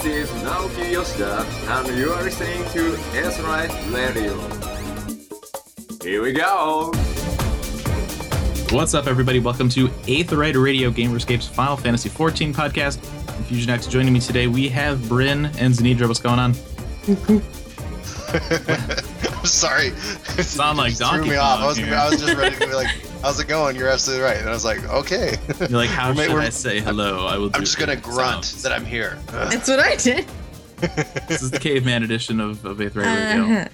This is Naoki Yoshida, and you are listening to Aetheryte Radio. Here we go! What's up, everybody? Welcome to Aetheryte Radio, Gamerscape's Final Fantasy XIV podcast. I'm Fusion X. Joining me today, we have Bryn and Zenidra. What's going on? I'm sorry. Sound like Donkey Kong. I was just ready to be like, how's it going? You're absolutely right. And I was like, okay. You're like, how should I say hello? I'm just going to grunt that I'm here. That's what I did. This is the caveman edition of Eighth Ray Radio.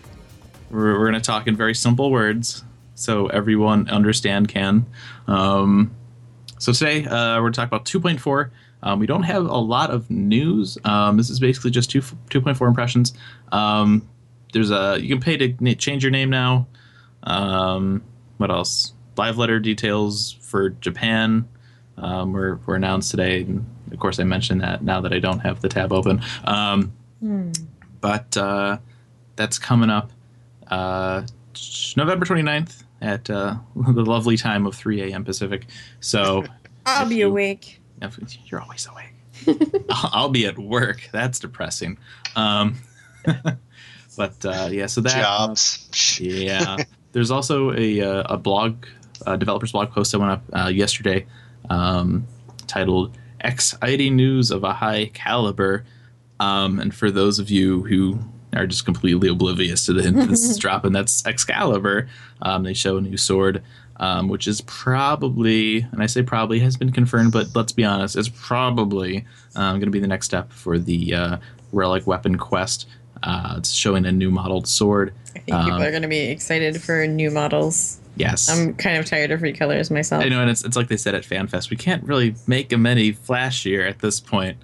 We're going to talk in very simple words so everyone can. So today we're going to talk about 2.4. We don't have a lot of news. This is basically just 2.4 impressions. There's you can pay to change your name now. What else? Live letter details for Japan were announced today. And of course, I mentioned that now that I don't have the tab open. But that's coming up November 29th at the lovely time of 3 a.m. Pacific. So I'll be awake. You're always awake. I'll be at work. That's depressing. But yeah, so that jobs. Yeah, there's also a blog, developer's blog post that went up yesterday, titled "Exciting News of a High Caliber." And for those of you who are just completely oblivious to the hint that this is dropping, that's Excalibur. They show a new sword, which is probably, and I say probably has been confirmed, but let's be honest, it's probably going to be the next step for the Relic Weapon quest. It's showing a new modeled sword. I think people are going to be excited for new models. Yes. I'm kind of tired of recolors myself. I know, and it's like they said at FanFest, we can't really make them any flashier at this point.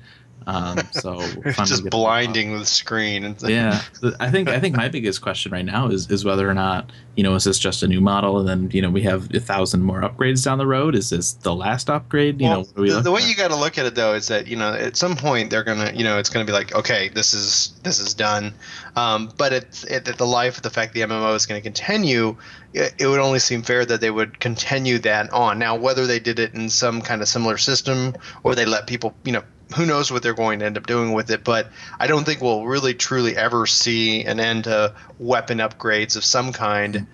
So it's just blinding the screen. Yeah. I think my biggest question right now is whether or not, is this just a new model and then, we have 1,000 more upgrades down the road? Is this the last upgrade? The way you got to look at it though is that, at some point they're going to, it's going to be like, okay, this is done. But the life of the fact the MMO is going to continue, it would only seem fair that they would continue that on. Now, whether they did it in some kind of similar system or they let people, who knows what they're going to end up doing with it, but I don't think we'll really truly ever see an end to weapon upgrades of some kind,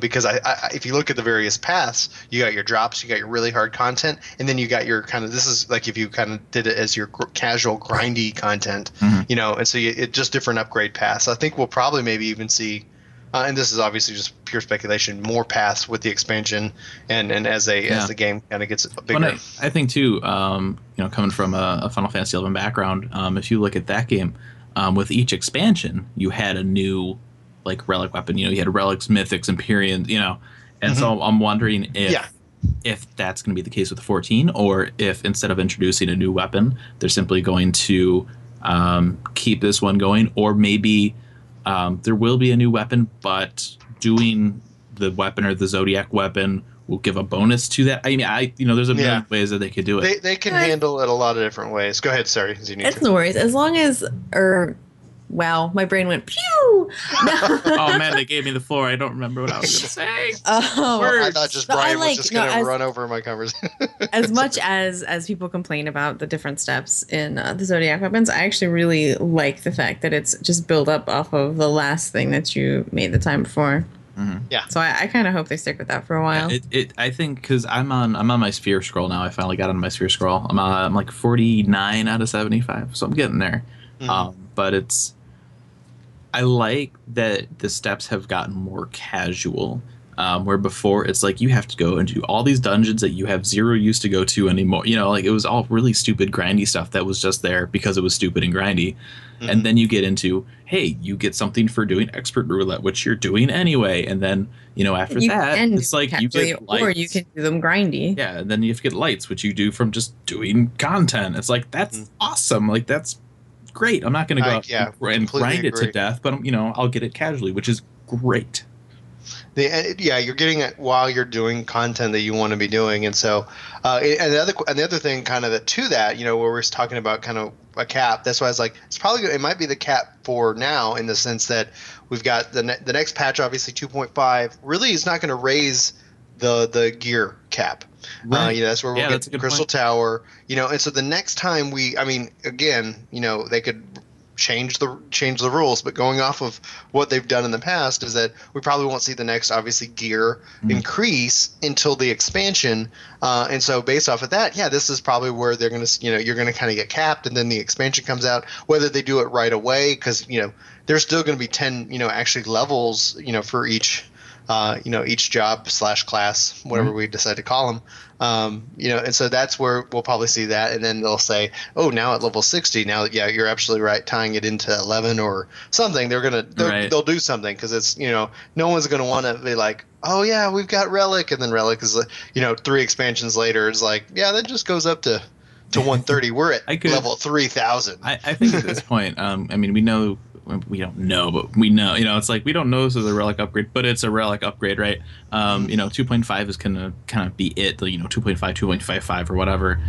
because I if you look at the various paths, you got your drops, you got your really hard content, and then you got your kind of, this is like if you kind of did it as your casual grindy content, and so it's just different upgrade paths. I think we'll probably maybe even see, and this is obviously just pure speculation, more paths with the expansion and as the game kind of gets bigger. But I think too, coming from a Final Fantasy XI background, if you look at that game, with each expansion, you had a new like relic weapon. You had relics, mythics, Empyreans. And so I'm wondering if that's going to be the case with 14, or if instead of introducing a new weapon, they're simply going to keep this one going, or maybe. There will be a new weapon, but doing the weapon or the Zodiac weapon will give a bonus to that. There's a million ways that they could do it. They can handle it a lot of different ways. Go ahead, sorry. That's no worries. As long as, wow, my brain went pew. No. Oh man, they gave me the floor. I don't remember what I was going to say. Oh, well, I thought just Brian was just going to run over my conversation. As much as people complain about the different steps in the Zodiac weapons, I actually really like the fact that it's just built up off of the last thing that you made the time before. Mm-hmm. Yeah. So I kind of hope they stick with that for a while. I think because I'm on my sphere scroll now. I finally got on my sphere scroll. I'm like 49 out of 75, so I'm getting there. Mm-hmm. But I like that the steps have gotten more casual, where before it's like you have to go and do all these dungeons that you have zero use to go to anymore. Like it was all really stupid, grindy stuff that was just there because it was stupid and grindy. Mm-hmm. And then you get into, hey, you get something for doing expert roulette, which you're doing anyway. And then, after that, it's like you get lights. Or you can do them grindy. Yeah, and then you have to get lights, which you do from just doing content. It's like, that's awesome. Like, that's great. I'm not going to go and grind it to death, but I'll get it casually, which is great. You're getting it while you're doing content that you want to be doing, and so and the other thing kind of to that, where we're talking about kind of a cap. That's why I was like, it might be the cap for now in the sense that we've got the next patch, obviously 2.5. Really, it's not going to raise the gear cap. Right. You know, that's where we'll get to Crystal Tower. You know, and so the next time we, I mean, again, you know, they could change the rules, but going off of what they've done in the past is that we probably won't see the next, obviously, gear increase until the expansion. And so based off of that, yeah, this is probably where they're going to, you know, you're going to kind of get capped, and then the expansion comes out. Whether they do it right away, because, you know, there's still going to be 10, you know, actually levels, you know, for each. You know, each job / class, whatever we decide to call them, you know, and so that's where we'll probably see that. And then they'll say, oh, now at level 60, now, yeah, you're absolutely right, tying it into 11 or something. They're going to – they'll do something, because it's, you know, no one's going to want to be like, oh, yeah, we've got Relic. And then Relic is, you know, 3 expansions later is like, yeah, that just goes up to 130. We're at level 3,000. I think at this point, I mean, we know, you know, it's like, we don't know this is a Relic upgrade, but it's a Relic upgrade, right? You know, 2.5 is going to kind of be it, you know, 2.5, 2.55 or whatever,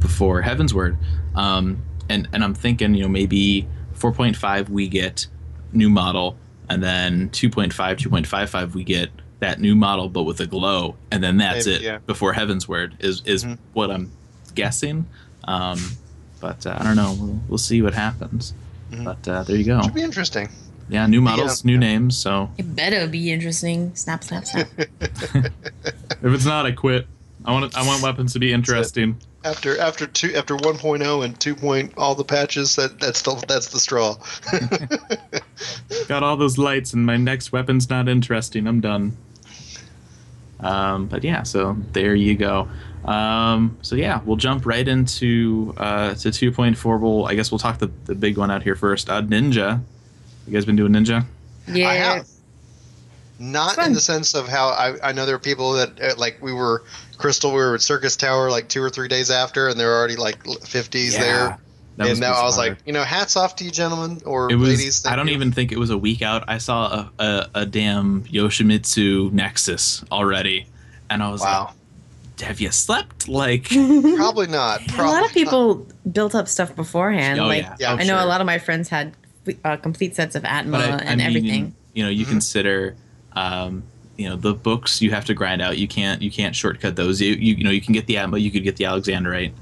before Heavensward. And I'm thinking, you know, maybe 4.5 we get new model, and then 2.5, 2.55 we get that new model, but with a glow, and then that's maybe, it before Heavensward is what I'm guessing. But I don't know. We'll see what happens. But there you go. Should be interesting. Yeah, new models, new names. So it better be interesting. Snap, snap, snap. If it's not, I quit. I want weapons to be interesting. After 1.0 and 2.0, all the patches. That's the straw. Got all those lights, and my next weapon's not interesting. I'm done. But yeah, so there you go. So yeah, we'll jump right into to 2.4. I guess we'll talk the big one out here first. Ninja, you guys been doing Ninja? Yeah, I have. Not in the sense of how I know there are people that like we were Crystal, we were at Circus Tower like 2 or 3 days after, and there were already like 50s there. And now I was like, you know, hats off to you, gentlemen or ladies. I don't even think it was a week out. I saw a damn Yoshimitsu Nexus already, and I was like, have you slept? Like, probably not. A lot of people built up stuff beforehand. Oh, like, I know a lot of my friends had complete sets of Atma and everything. You know, you consider, you know, the books you have to grind out. You can't shortcut those. You know, you can get the Atma. You could get the Alexandrite,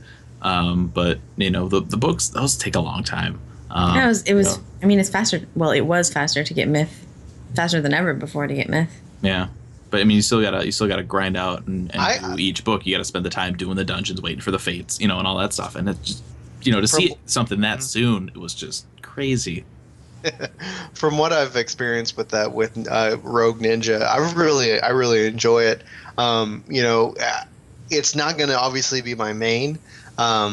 but you know, the books, those take a long time. It was. I mean, it's faster. Well, it was faster to get Myth, faster than ever before to get Myth. Yeah. But I mean, you still gotta grind out and do each book. You gotta spend the time doing the dungeons, waiting for the fates, you know, and all that stuff. And it just, you know, to see something that soon, it was just crazy. From what I've experienced with that, with Rogue Ninja, I really enjoy it. You know, it's not gonna obviously be my main, but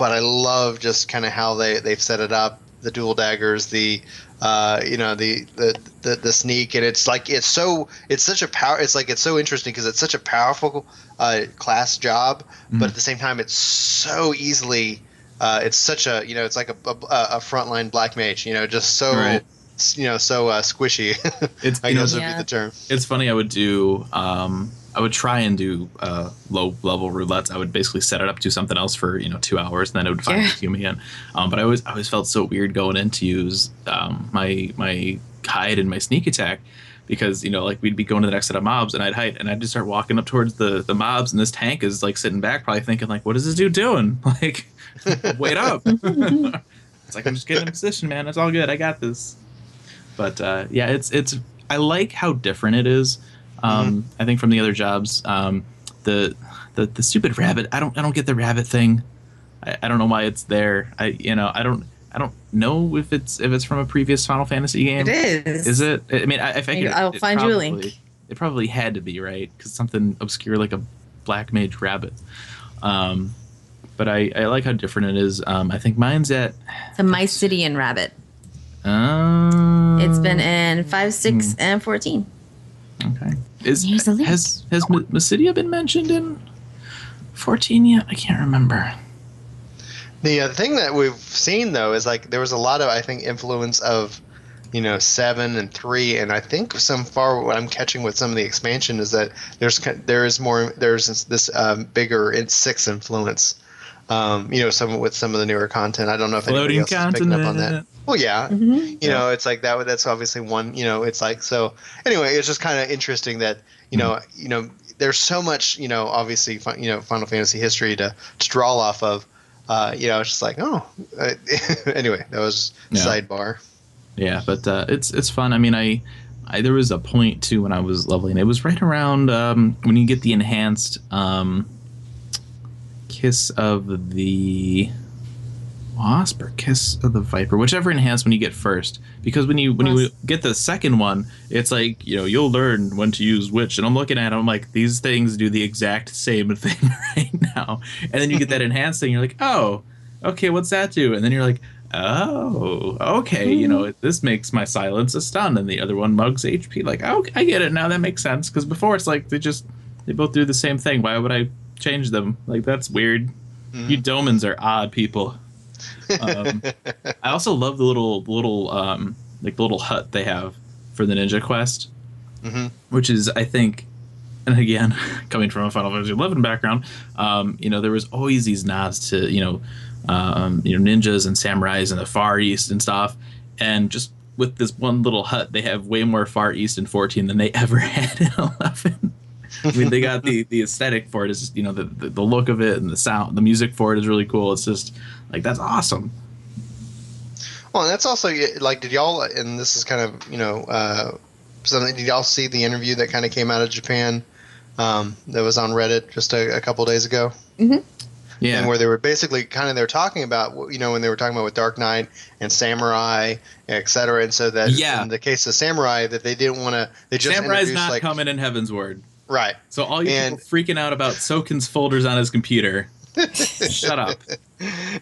I love just kind of how they've set it up. The dual daggers, you know, the sneak, and it's like it's so interesting because it's such a powerful class job, but at the same time it's so easily it's such a, you know, it's like a frontline black mage, you know, just so you know, so squishy. It's, I guess would be the term. It's funny. I would do I would try and do low level roulettes. I would basically set it up to something else for, you know, 2 hours, and then it would finally cue me in. But I always felt so weird going in to use my hide and my sneak attack, because, you know, like we'd be going to the next set of mobs, and I'd hide, and I'd just start walking up towards the mobs, and this tank is like sitting back, probably thinking like, what is this dude doing? Like, wait up! It's like, I'm just getting in position, man. It's all good. I got this. But yeah, it's I like how different it is. I think from the other jobs, the stupid rabbit. I don't get the rabbit thing. I don't know why it's there. I don't know if it's from a previous Final Fantasy game. It is. Is it? I mean, I'll find you a link. It probably had to be, right, because something obscure like a black mage rabbit. But I like how different it is. I think mine's at the Mycidian rabbit. It's been in 5, 6, and 14. Okay. Has Mycidia been mentioned in 14 yet? I can't remember. The thing that we've seen though is like there was a lot of, I think, influence of, you know, 7 and 3, and I think some far what I'm catching with some of the expansion is that there's this bigger in 6 influence. You know, some with some of the newer content. I don't know if anybody else is picking up on that. Well, yeah, you know, it's like that. That's obviously one. You know, it's like so. Anyway, it's just kind of interesting that you know, there's so much obviously Final Fantasy history to draw off of. It's just like anyway, that was sidebar. Yeah, but it's fun. I mean, I there was a point too when I was leveling. It was right around when you get the enhanced Kiss of the Wasp or Kiss of the Viper, whichever enhancement you get first, because when you get the second one, it's like you'll learn when to use which. And I'm looking at them, I'm like, these things do the exact same thing right now. And then you get that enhanced thing, you're like, oh, okay, what's that do? And then you're like, oh, okay, this makes my silence a stun, and the other one mugs HP. Like, oh, I get it now. That makes sense, because before it's like they both do the same thing. Why would I change them? Like, that's weird. Mm-hmm. You Domans are odd people. I also love the little little hut they have for the Ninja quest, which is, I think, and again coming from a Final Fantasy XI background, there was always these nods to ninjas and samurais in the Far East and stuff, and just with this one little hut, they have way more Far East in 14 than they ever had in 11. I mean, they got the aesthetic for it is, the look of it, and the sound, the music for it is really cool. It's just like, that's awesome. Well, and that's also like, did y'all, and this is kind of, something, did y'all see the interview that kind of came out of Japan that was on Reddit just a couple days ago? Mm-hmm. Yeah. And where they were basically they were talking about, when they were talking about with Dark Knight and Samurai, et cetera. And so that in the case of Samurai, that they didn't want to, they just Samurai's not coming in Heavensward. Right. So all you people freaking out about Soken's folders on his computer, shut up.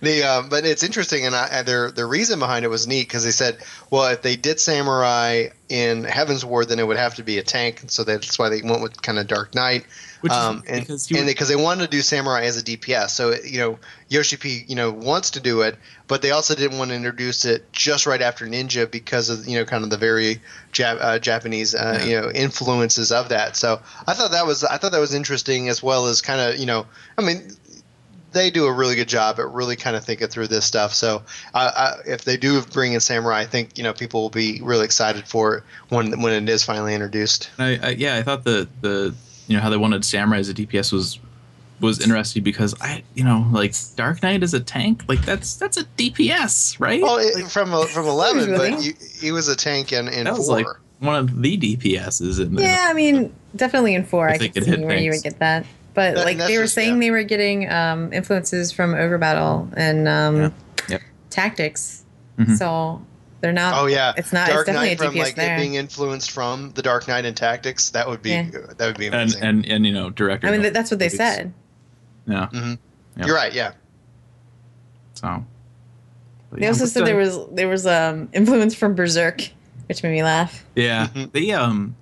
But it's interesting, and their reason behind it was neat, because they said, well, if they did Samurai in Heavensward, then it would have to be a tank, and so that's why they went with kind of Dark Knight. Which because they wanted to do Samurai as a DPS. So, Yoshi P, wants to do it, but they also didn't want to introduce it just right after Ninja because of, kind of the very Japanese, influences of that. So I thought that was interesting, as well as kind of, I mean, they do a really good job at really kind of thinking through this stuff. So if they do bring in Samurai, I think, people will be really excited for it when it is finally introduced. I thought the how they wanted Samurai as a DPS was interesting, because Dark Knight is a tank, like that's a DPS, right? Well, from 11, really? But he was a tank in 4. Was like one of the DPSs in there. Yeah, I mean, definitely in 4. I could see where you would get that, but they were saying they were getting influences from Overbattle and Tactics, so. They're not. Oh yeah, it's not. Dark Knight, it's definitely a DPS from being influenced from the Dark Knight and Tactics. That would be that would be amazing. And director. I mean, that's what they said. Yeah, You're right. Yeah. So. They also said there was influence from Berserk, which made me laugh. Yeah, I think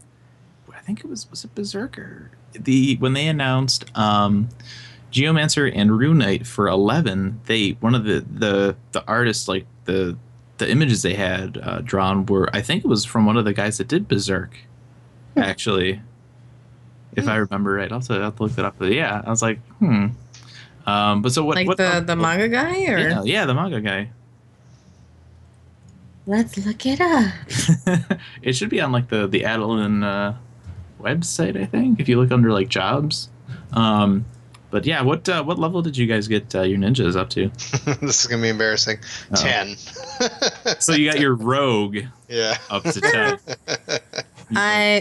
it was it Berserk or when they announced Geomancer and Runite for 11, one of the artists, like the images they had drawn were, I think it was from one of the guys that did Berserk, actually, if I remember right. I'll have to look that up. But yeah, I was like, but so what? Like what, the manga guy, or the manga guy. Let's look it up. It should be on like the Adelin website, I think. If you look under like jobs. But yeah, what level did you guys get your ninjas up to? This is gonna be embarrassing. 10. So you got your rogue up to 10.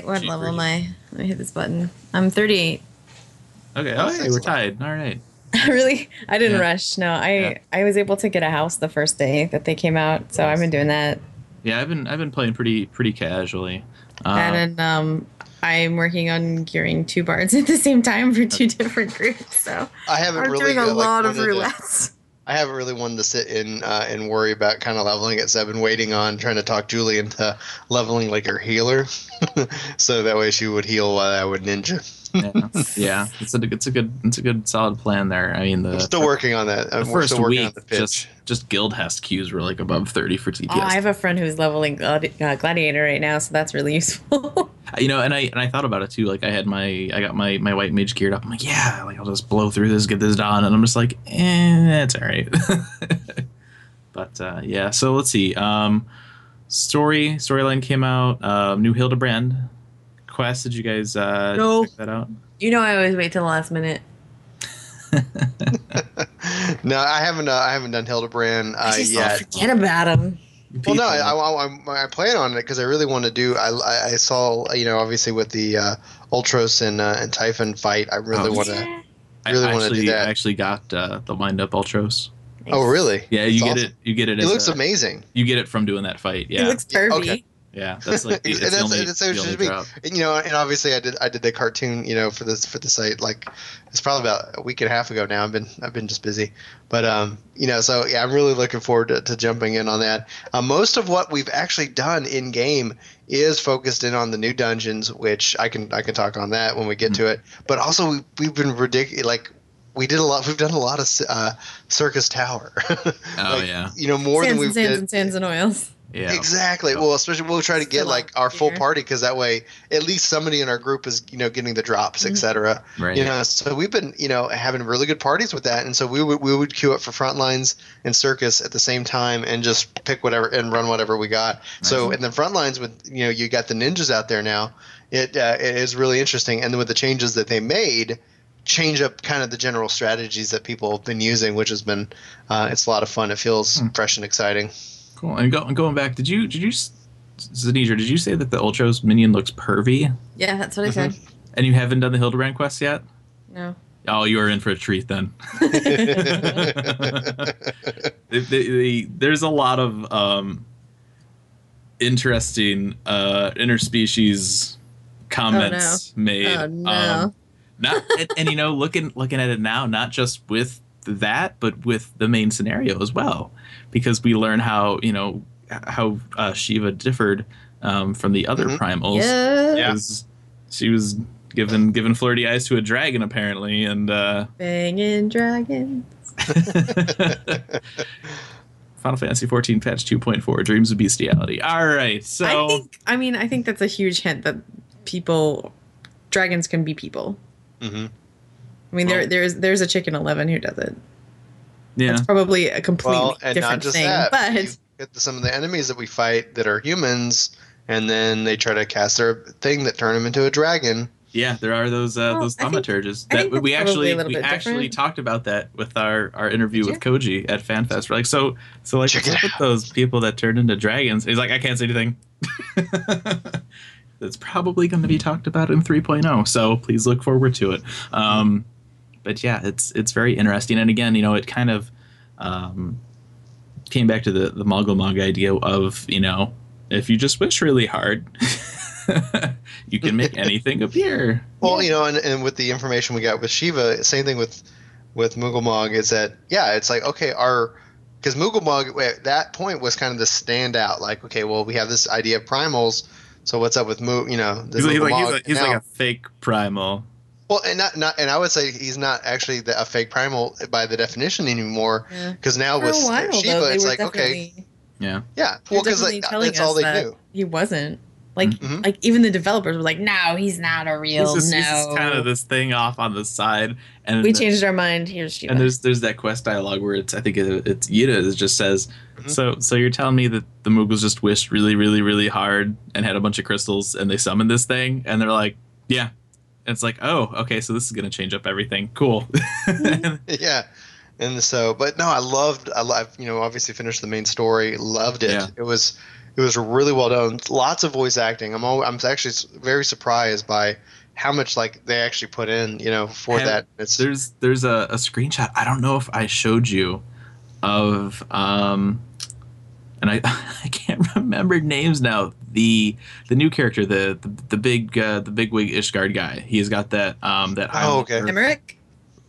What level am I? Let me hit this button. I'm 38. Okay, we're tied. All right. Really? I didn't rush. No, I was able to get a house the first day that they came out, so I've been doing that. Yeah, I've been playing pretty casually. And I'm working on gearing 2 bards at the same time for 2 different groups, so I haven't really wanted to sit in and worry about kind of leveling it, so I've been waiting on trying to talk Julie into leveling like her healer, so that way she would heal while I would ninja. Yeah, it's a good solid plan there. I mean, I'm still working on that. The first week, on the pitch. Just guild has queues were like above 30 for DPS. Oh, I have a friend who's leveling gladiator right now, so that's really useful. And I thought about it too. Like I got my white mage geared up. I'm like, I'll just blow through this, get this done, and I'm just like, that's all right. But yeah, so let's see. Storyline came out. New Hildebrand quest. Did you guys check that out? You know, I always wait till the last minute. No, I haven't done Hildebrand yet. Forget about him. People. Well, no, I plan on it because I really want to do. I saw, you know, obviously with the Ultros and Typhon fight, I really want to. Really want to do that. I actually got the wind up Ultros. Nice. Oh, really? Yeah, that's awesome. You get it. It looks amazing. You get it from doing that fight. Yeah, it looks perfect. Okay. Yeah, that's like the only, you know, and obviously I did the cartoon, you know, for the site, like it's probably about a week and a half ago now. I've been just busy, but you know, so yeah, I'm really looking forward to jumping in on that. Most of what we've actually done in game is focused in on the new dungeons, which I can talk on that when we get to it. But also we've been ridiculous, like. We've done a lot of Circus Tower. Oh like, yeah. You know more sands than we've done. Sands and oils. Yeah. Exactly. So, well, especially we'll try to get like our full party because that way at least somebody in our group is getting the drops, etc. Right. You know, so we've been having really good parties with that, and so we would queue up for Front Lines and Circus at the same time and just pick whatever and run whatever we got. Nice. So in the Front Lines with you got the ninjas out there now. It is really interesting, and with the changes that they made. Change up kind of the general strategies that people have been using, which has been it's a lot of fun. It feels fresh and exciting. Cool. And going back, did you Zenidra, did you say that the Ultros minion looks pervy? Yeah, that's what I said. And you haven't done the Hildebrand quest yet? No. Oh, you are in for a treat then. There's a lot of interesting interspecies comments made. Oh no. And you know, looking at it now, not just with that, but with the main scenario as well, because we learn how how Shiva differed from the other primals. Yes. Yeah, she was given flirty eyes to a dragon apparently, and banging dragons. Final Fantasy XIV patch 2.4, Dreams of Bestiality. All right, so I think that's a huge hint that dragons can be people. I mean, there's a chick in 11 who does it. Yeah, it's probably a completely different thing. That, but you get some of the enemies that we fight that are humans, and then they try to cast their thing that turn them into a dragon. Yeah, there are those thaumaturges that we actually talked about that with our interview with Koji at FanFest. We're like, so like with those people that turned into dragons. He's like, I can't say anything. That's probably going to be talked about in 3.0, so please look forward to it. But yeah, it's very interesting. And again, it kind of came back to the Moogle Mog idea of, if you just wish really hard, you can make anything appear. Well, and with the information we got with Shiva, same thing with Moogle Mog is that, it's like, okay, because Moogle Mog at that point was kind of the standout. Like, okay, well, we have this idea of primals. So what's up with Moo? This he's like a fake primal. Well, and not I would say he's not actually a fake primal by the definition anymore. Because now with Shiva, it's like okay, yeah. Well, because that's all they knew. He wasn't like even the developers were like, no, he's not a real. He's just kind of this thing off on the side, and we changed our mind. Here's Shiva. And there's that quest dialogue where I think it's Yida that just says. So you're telling me that the Moogles just wished really, really, really hard and had a bunch of crystals and they summoned this thing? And they're like, yeah. And it's like, oh, okay, so this is going to change up everything. Cool. Yeah. And so, but no, I obviously finished the main story. Loved it. Yeah. It was really well done. Lots of voice acting. I'm actually very surprised by how much like they actually put in, for that. There's a screenshot. I don't know if I showed you. Of and I can't remember names now. The new character, the big wig Ishgard guy. He's got that that Emmerich.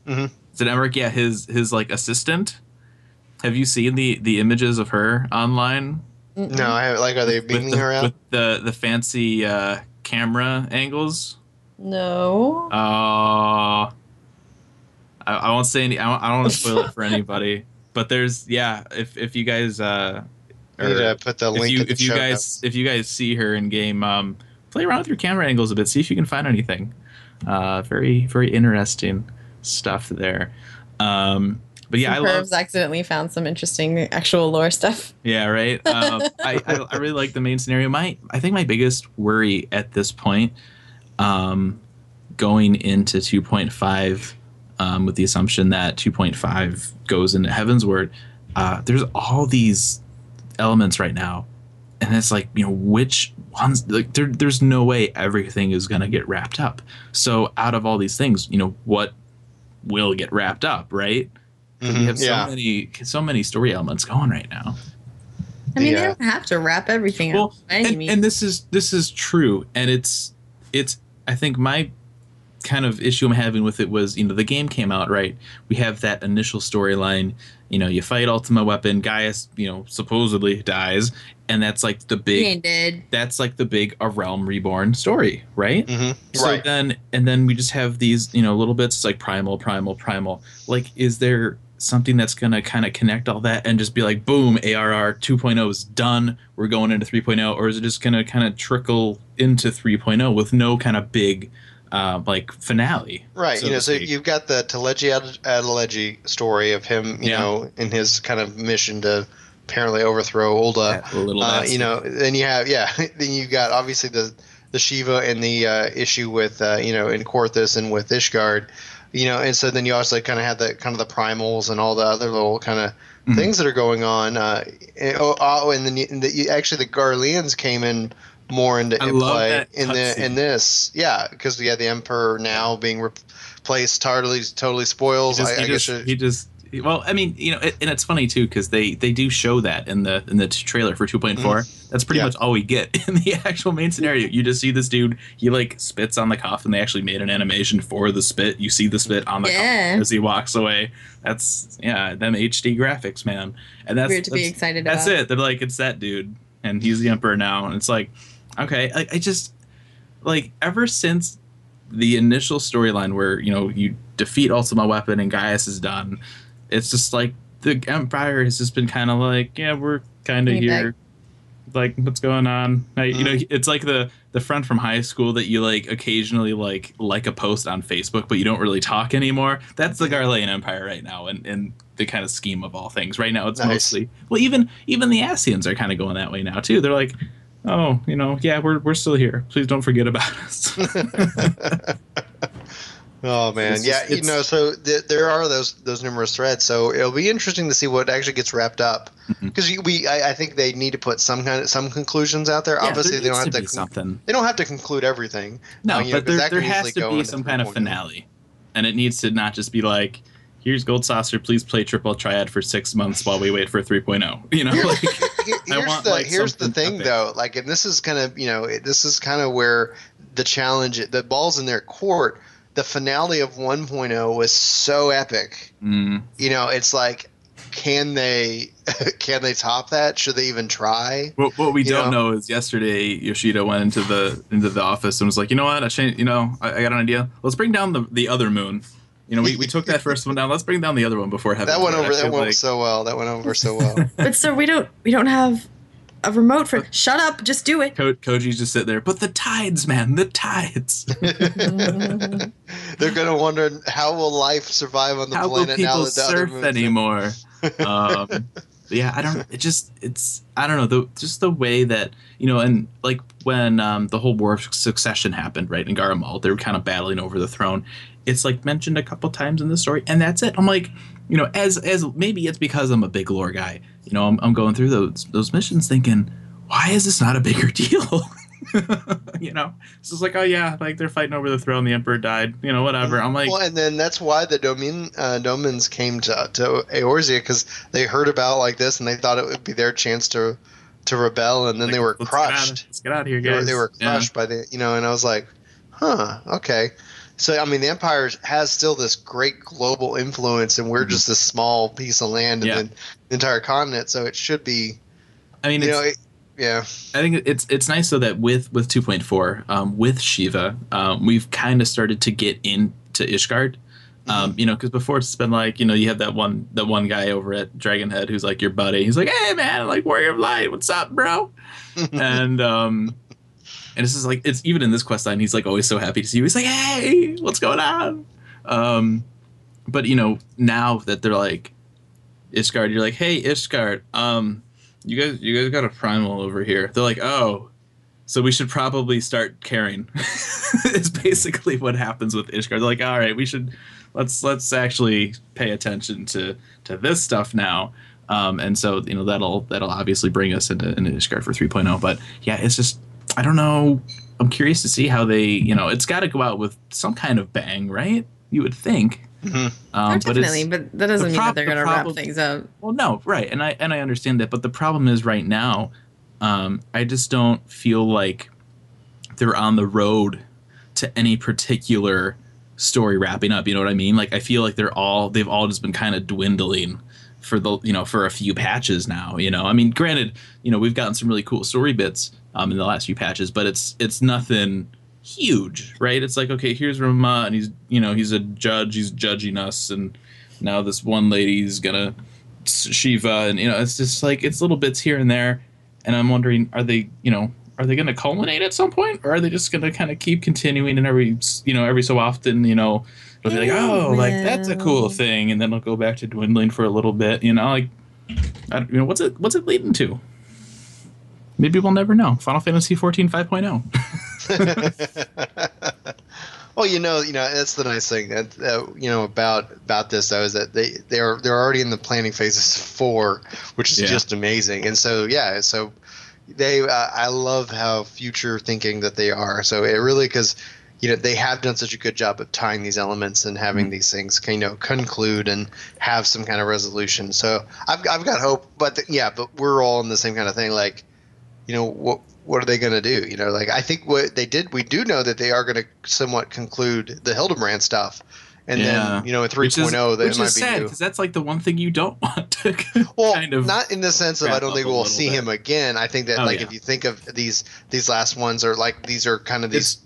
Is it Emmerich? Yeah, his like assistant. Have you seen the images of her online? No, are they beaming her out with the fancy camera angles? No. I won't say any. I don't want to spoil it for anybody. But there's if you guys need to put the link in the show notes. If you guys see her in game, play around with your camera angles a bit, see if you can find anything. Very very interesting stuff there. But yeah, some Pervs accidentally found some interesting actual lore stuff. Yeah, right. I really like the main scenario. I think my biggest worry at this point, going into 2.5, with the assumption that 2.5 goes into Heavensward, there's all these elements right now, and it's like, you know, which ones, like, there's no way everything is going to get wrapped up. So out of all these things, you know, what will get wrapped up, right? Mm-hmm. We have so many story elements going right now. I mean, they don't have to wrap everything up by any means. And this is true, and it's I think my kind of issue I'm having with it was, you know, the game came out, right? We have that initial storyline, you know, you fight Ultima Weapon, Gaius, you know, supposedly dies, and that's like the big A Realm Reborn story, right? Mm-hmm. So right. then we just have these, you know, little bits like primal. Like, is there something that's going to kind of connect all that and just be like, boom, ARR 2.0 is done, we're going into 3.0? Or is it just going to kind of trickle into 3.0 with no kind of big like finale? Right. So you know, so you've got the Taleji Adelegi story of him, you know, in his kind of mission to apparently overthrow Ulda. You know, then you have, then you've got obviously the Shiva and the issue with, you know, in Korthus and with Ishgard, you know, and so then you also kind of have the kind of the Primals and all the other little kind of things that are going on. And then actually the Garleans came in more into play in this, because we had the Emperor now being replaced, totally spoils. I mean, it's funny too, because they do show that in the trailer for 2.4. Mm-hmm. That's pretty much all we get in the actual main scenario. You just see this dude, he like spits on the coffin. They actually made an animation for the spit. You see the spit on the coffin as he walks away. That's them HD graphics, man. And that's weird to be excited about. That's it. They're like, it's that dude, and he's the Emperor now, and it's like, okay. I just, like, ever since the initial storyline where, you know, you defeat Ultima Weapon and Gaius is done, it's just like the Empire has just been kind of like, yeah, we're kind of here. Like, what's going on? You know, it's like the friend from high school that you like occasionally like a post on Facebook, but you don't really talk anymore. That's the Garlean Empire right now, and the kind of scheme of all things right now. It's mostly, well, even the Asians are kind of going that way now too. They're like, oh, you know, yeah, we're still here. Please don't forget about us. Oh man, you know, so there are those numerous threads. So it'll be interesting to see what actually gets wrapped up, because I think they need to put some conclusions out there. Yeah, obviously, there needs they don't have to conclude everything. No, but there has to be some kind of finale, and it needs to not just be like, here's Gold Saucer, please play Triple Triad for 6 months while we wait for 3.0. You know, like, here's the thing though, like, and this is kind of, you know, this is kind of where the challenge, the ball's in their court. The finale of 1.0 was so epic. You know, it's like, can they top that? Should they even try? What we don't know is yesterday Yoshida went into the office and was like, you know what, I got an idea. Let's bring down the other moon. You know, we took that first one down. Let's bring down the other one before Heaven. That went over so well. But so we don't have a remote for. Shut up! Just do it. Koji's just sitting there. But the tides, man, the tides. They're gonna wonder how will life survive on the planet now that the other moon's anymore. I don't know, just the way that, you know, and like when the whole War of Succession happened, right, in Garamald, they were kind of battling over the throne. It's like mentioned a couple times in the story, and that's it. I'm like, you know, as maybe it's because I'm a big lore guy, you know, I'm going through those missions thinking, why is this not a bigger deal? You know, it's just like, oh yeah, like they're fighting over the throne, the Emperor died, you know, whatever. I'm like, well, and then that's why the Domans came to Eorzea, because they heard about like this and they thought it would be their chance to rebel, and then like, they were crushed. Let's get out of here, guys. They were crushed by the, you know, and I was like, huh, okay. So I mean, the Empire has still this great global influence, and we're just this small piece of land and then the entire continent. So it should be. I mean, I think it's nice though that with 2.4, with Shiva, we've kind of started to get into Ishgard. You know, because before it's been like, you know, you have that one guy over at Dragonhead who's like your buddy. He's like, hey man, I like Warrior of Light, what's up, bro? And this is like, it's even in this quest line, he's like always so happy to see you. He's like, hey, what's going on? But you know, now that they're like, Ishgard. You're like, hey, Ishgard, you guys got a primal over here. They're like, oh, so we should probably start caring. It's basically what happens with Ishgard. They're like, all right, we should let's actually pay attention to this stuff now. And so that'll obviously bring us into Ishgard for 3.0. But yeah, it's just, I don't know. I'm curious to see how they, it's got to go out with some kind of bang, right? You would think. Mm-hmm. Definitely, but that doesn't mean that they're going to wrap things up. Well, no, right, and I understand that. But the problem is right now, I just don't feel like they're on the road to any particular story wrapping up. You know what I mean? Like, I feel like they've all just been kind of dwindling for the for a few patches now. I mean, granted, we've gotten some really cool story bits in the last few patches, but it's nothing huge, right? It's like, okay, here's Ramuh, and he's a judge, he's judging us, and now this one lady's gonna Shiva, and it's just like, it's little bits here and there, and I'm wondering, are they gonna culminate at some point, or are they just gonna kind of keep continuing, and every so often, it'll be like, oh, like that's a cool thing, and then it'll go back to dwindling for a little bit, like, what's it leading to? Maybe we'll never know. Final Fantasy XIV 5.0. Well, that's the nice thing that about this though, is that they're already in the planning phases for, which is just amazing. And so so they I love how future thinking that they are. So it really, because they have done such a good job of tying these elements and having these things conclude and have some kind of resolution. So I've got hope, but but we're all in the same kind of thing, like what are they going to do? I think what they did, we do know that they are going to somewhat conclude the Hildebrand stuff. And then, at 3.0, that might be sad, because that's like the one thing you don't want to not in the sense of I don't think we'll see him again. I think that if you think of these last ones are like, these are kind of this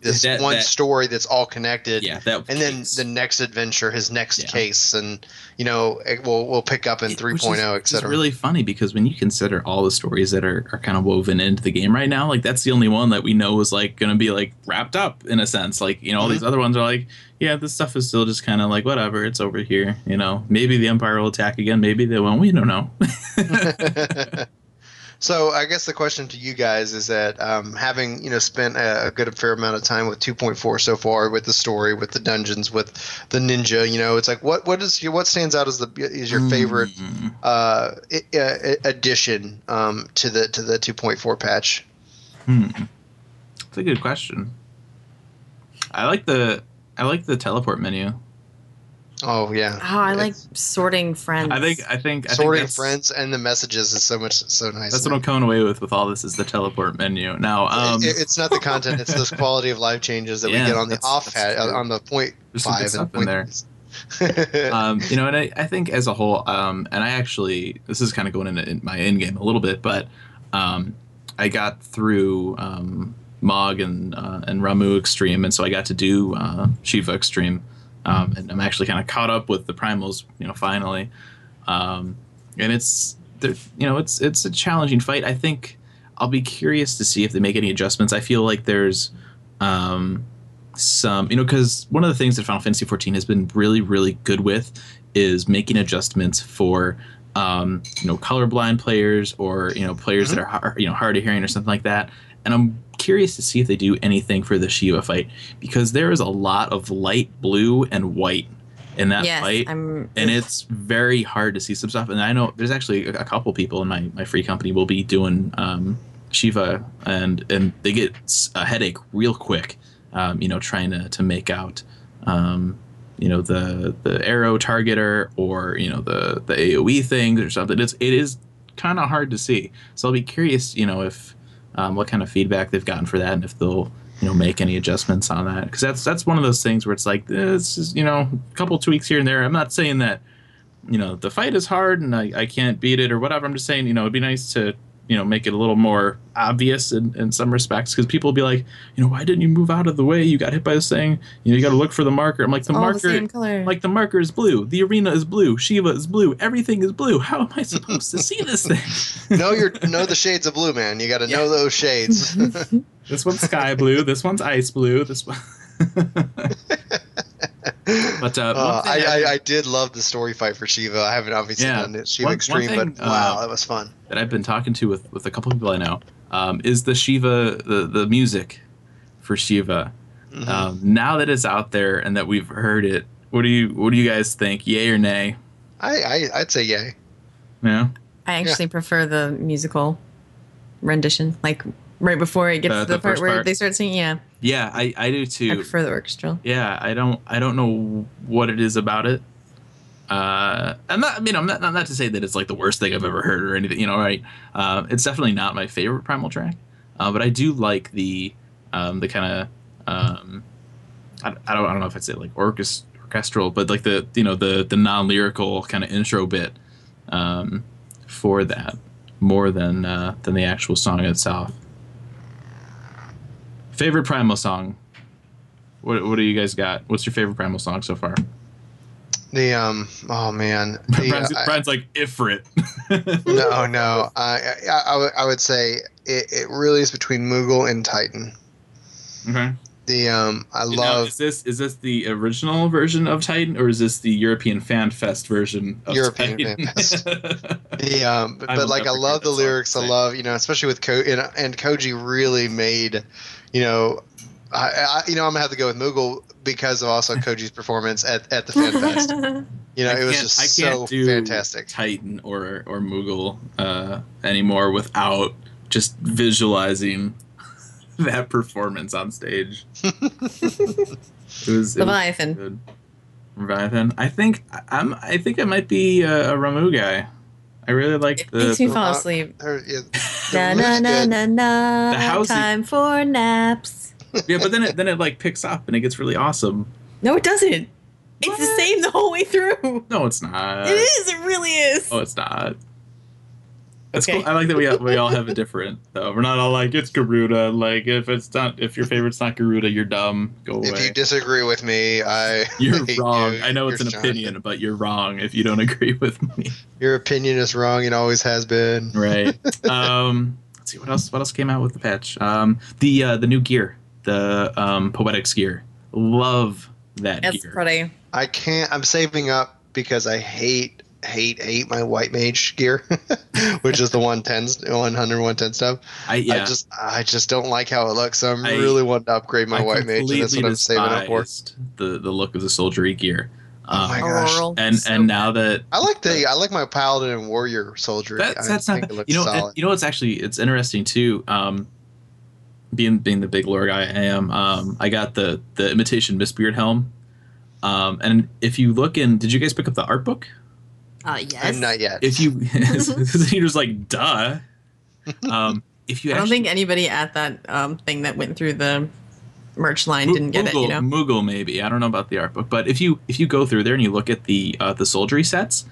story that's all connected. Yeah, and then the next adventure, his next case, and we'll pick up in 3.0, et cetera. It's really funny because when you consider all the stories that are kind of woven into the game right now, like that's the only one that we know is like going to be like wrapped up in a sense. Like, all these other ones are like, yeah, this stuff is still just kind of like whatever. It's over here, Maybe the Empire will attack again. Maybe they won't. We don't know. So I guess the question to you guys is that having spent a good fair amount of time with 2.4 so far, with the story, with the dungeons, with the ninja, it's like what stands out as your favorite addition to the 2.4 patch? That's a good question. I like the teleport menu. Oh yeah. Oh, I like sorting friends. I think sorting friends and the messages is so nice. That's what I'm coming away with all this is the teleport menu. Now, it's not the content; it's those quality of life changes that we get on the on the 0.5 and point there. And I think as a whole, and I actually, this is kind of going into my end game a little bit, but I got through. Mog and Ramuh Extreme, and so I got to do Shiva Extreme, and I'm actually kind of caught up with the Primals, finally, and it's a challenging fight. I think I'll be curious to see if they make any adjustments. I feel like there's some, because one of the things that Final Fantasy XIV has been really, really good with is making adjustments for colorblind players or players that are hard of hearing or something like that. And I'm curious to see if they do anything for the Shiva fight, because there is a lot of light blue and white in that fight. And it's very hard to see some stuff. And I know there's actually a couple people in my free company will be doing Shiva, and they get a headache real quick, trying to make out, the arrow targeter or, the AoE things or something. It is kind of hard to see. So I'll be curious, if... what kind of feedback they've gotten for that, and if they'll, make any adjustments on that, because that's one of those things where it's like, this is, a couple tweaks here and there. I'm not saying that, the fight is hard and I can't beat it or whatever. I'm just saying, it'd be nice to, make it a little more obvious in some respects, because people will be like, why didn't you move out of the way? You got hit by this thing. You got to look for the marker. I'm like, the marker is blue. The arena is blue. Shiva is blue. Everything is blue. How am I supposed to see this thing? Know the shades of blue, man. You got to know those shades. This one's sky blue. This one's ice blue. This one. But I did love the story fight for Shiva. I haven't obviously done it Shiva Extreme, but wow, that was fun. That I've been talking to with a couple people I know is the Shiva the music for Shiva. Mm-hmm. Now that it's out there and that we've heard it, what do you guys think? Yay or nay? I'd say yay. Yeah. I actually prefer the musical rendition, like right before it gets to the part where they start singing. Yeah. Yeah, I do too. I prefer the orchestral. Yeah, I don't know what it is about it. I'm not to say that it's like the worst thing I've ever heard or anything, you know, right? It's definitely not my favorite Primal track, but I do like the kind of I don't know if I'd say like orchestral, but like the non-lyrical kind of intro bit for that more than the actual song itself. Favorite Primal song? What do you guys got? What's your favorite Primal song so far? The oh man, Brian's like Ifrit. no, I would say it really is between Moogle and Titan. Okay. The is this the original version of Titan or is this the European FanFest version of European Titan? The but like I love the lyrics. I love, you know, especially with and Koji really made. You know, I'm gonna have to go with Moogle because of also Koji's performance at the FanFest. You know, it was just so fantastic. Titan or Moogle anymore without just visualizing that performance on stage. It was Leviathan. Good. Leviathan. I think I might be a Ramuh guy. I really like the. Makes me fall asleep. The time for naps. Yeah, but then it like picks up and it gets really awesome. No, it doesn't. It's the same the whole way through. No, it's not. It is. It really is. Oh, it's not. That's okay. Cool. I like that we all have a different. Though we're not all like it's Garuda. Like if your favorite's not Garuda, you're dumb. Go away. If you disagree with me, you're wrong. You. I know it's an opinion, but you're wrong if you don't agree with me. Your opinion is wrong. It always has been. Right. Let's see what else came out with the patch. The new gear, the Poetics gear. Love that. That's gear. Pretty. I can't. I'm saving up because I hate my white mage gear, which is the 110 stuff. I just don't like how it looks, so I really want to upgrade my white mage, and that's what I'm saving up for. The look of the soldiery gear. Oh my gosh. And now that I like my paladin and warrior soldiery. That's not, you know, solid. You know what's actually it's interesting too. Being the big lore guy I am, I got the imitation Mistbeard Helm. And if you look in, did you guys pick up the art book? Yes. I'm not yet. If you, he was like, duh. If you, I don't think anybody at that thing that went through the merch line didn't get Moogle, it. You know, Moogle maybe. I don't know about the art book, but if you go through there and you look at the soldiery sets,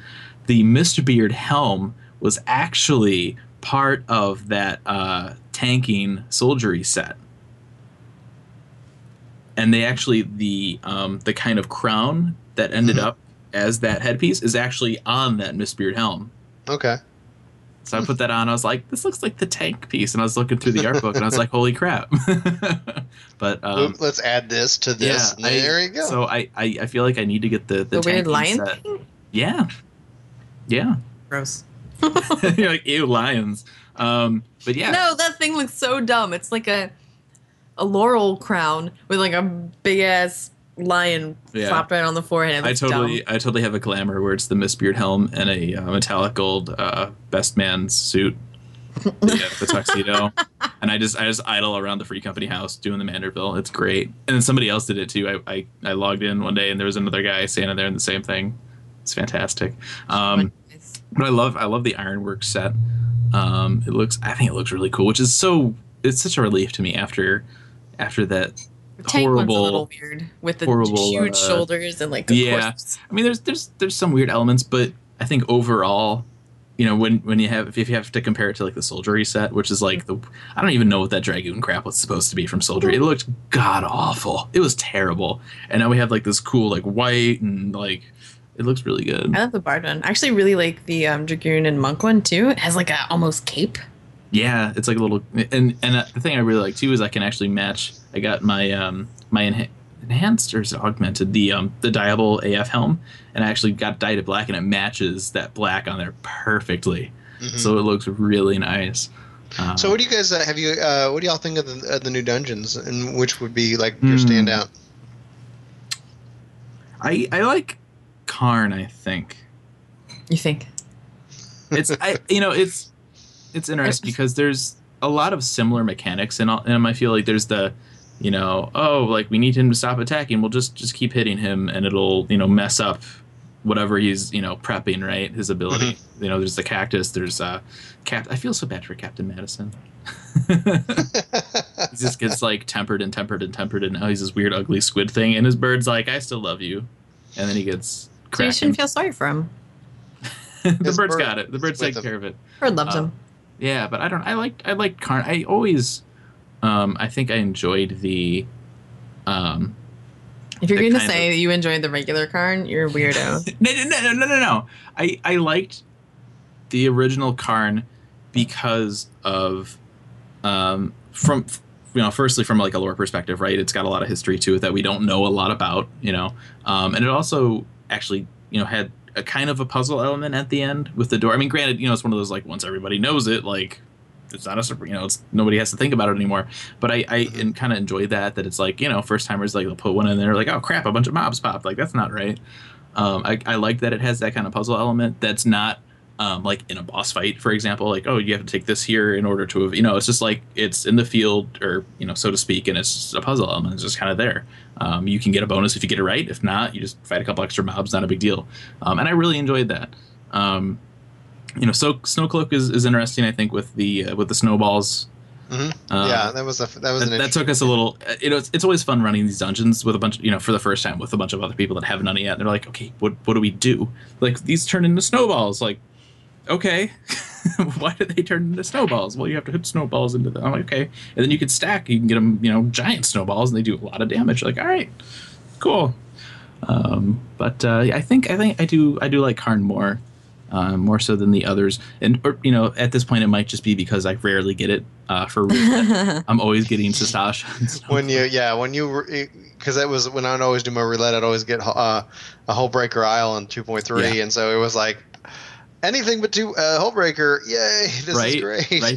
the Mistbeard Helm was actually part of that tanking soldiery set, and they actually the kind of crown that ended up as that headpiece is actually on that Mistbeard Helm. Okay. So I put that on. I was like, this looks like the tank piece. And I was looking through the art book, and I was like, holy crap. But let's add this to this. Yeah, there you go. So I feel like I need to get the weird lion set. Thing? Yeah. Yeah. Gross. You're like, ew, lions. But yeah. No, that thing looks so dumb. It's like a laurel crown with like a big-ass lion flopped right on the forehead. I totally have a glamour where it's the Mistbeard Helm and a metallic gold best man suit, the tuxedo, and I just idle around the Free Company house doing the Manderville. It's great. And then somebody else did it too. I logged in one day and there was another guy standing there in the same thing. It's fantastic. But I love the Ironworks set. I think it looks really cool, which is it's such a relief to me after that. The tank one's a little weird with the huge shoulders and like the corpse. I mean there's some weird elements, but I think overall, you know, when you have if you have to compare it to like the soldiery set, which is like the I don't even know what that Dragoon crap was supposed to be from soldiery. It looked god awful. It was terrible. And now we have like this cool like white and like it looks really good. I love the bard one. I actually really like the Dragoon and monk one too. It has like a almost cape. Yeah, it's like a little, and the thing I really like too is I can actually match. I got my enhanced or is it augmented the dyeable AF helm, and I actually got dyed it black and it matches that black on there perfectly. Mm-hmm. So it looks really nice. So what do you guys have? You what do y'all think of the new dungeons, and which would be like your standout? I like Karn. I think. You think? It's it's interesting because there's a lot of similar mechanics in him. I feel like there's the we need him to stop attacking. We'll just keep hitting him, and it'll mess up whatever he's prepping, right? His ability. Mm-hmm. There's the cactus. There's I feel so bad for Captain Madison. He just gets like tempered and tempered and tempered, and now he's this weird ugly squid thing. And his bird's like, "I still love you," and then he gets cracking. So you shouldn't feel sorry for him. The bird's got it. The bird's taking care of it. Bird loves him. Yeah, but I don't. I like Karn. I always. I think I enjoyed the. If you're going to say that you enjoyed the regular Karn, you're a weirdo. No. I liked the original Karn because of firstly from like a lore perspective, right? It's got a lot of history to it that we don't know a lot about, and it also actually had a kind of a puzzle element at the end with the door. I mean, granted, it's one of those like once everybody knows it, like. It's not a it's nobody has to think about it anymore. But I kind of enjoy that it's like first timers like they'll put one in there like oh crap a bunch of mobs popped like that's not right. I like that it has that kind of puzzle element that's not like in a boss fight for example like oh you have to take this here in order to it's just like it's in the field or so to speak and it's just a puzzle element it's just kind of there. You can get a bonus if you get it right. If not, you just fight a couple extra mobs. Not a big deal. And I really enjoyed that. So Snow Cloak is interesting. I think with the snowballs. Mm-hmm. Yeah, that took us a little. It's always fun running these dungeons with a bunch. For the first time with a bunch of other people that haven't done it yet. And they're like, okay, what do we do? Like these turn into snowballs. Like, okay, why do they turn into snowballs? Well, you have to hit snowballs into them. I'm like, okay, and then you can stack. You can get them, giant snowballs, and they do a lot of damage. You're like, all right, cool. I do like Karn more. More so than the others, and at this point it might just be because I rarely get it for roulette. I'm always getting Sastasha. Because that was when I'd always do my roulette. I'd always get a Hullbreaker Isle in 2.3, and so it was like anything but Hullbreaker. Yay! This is great. right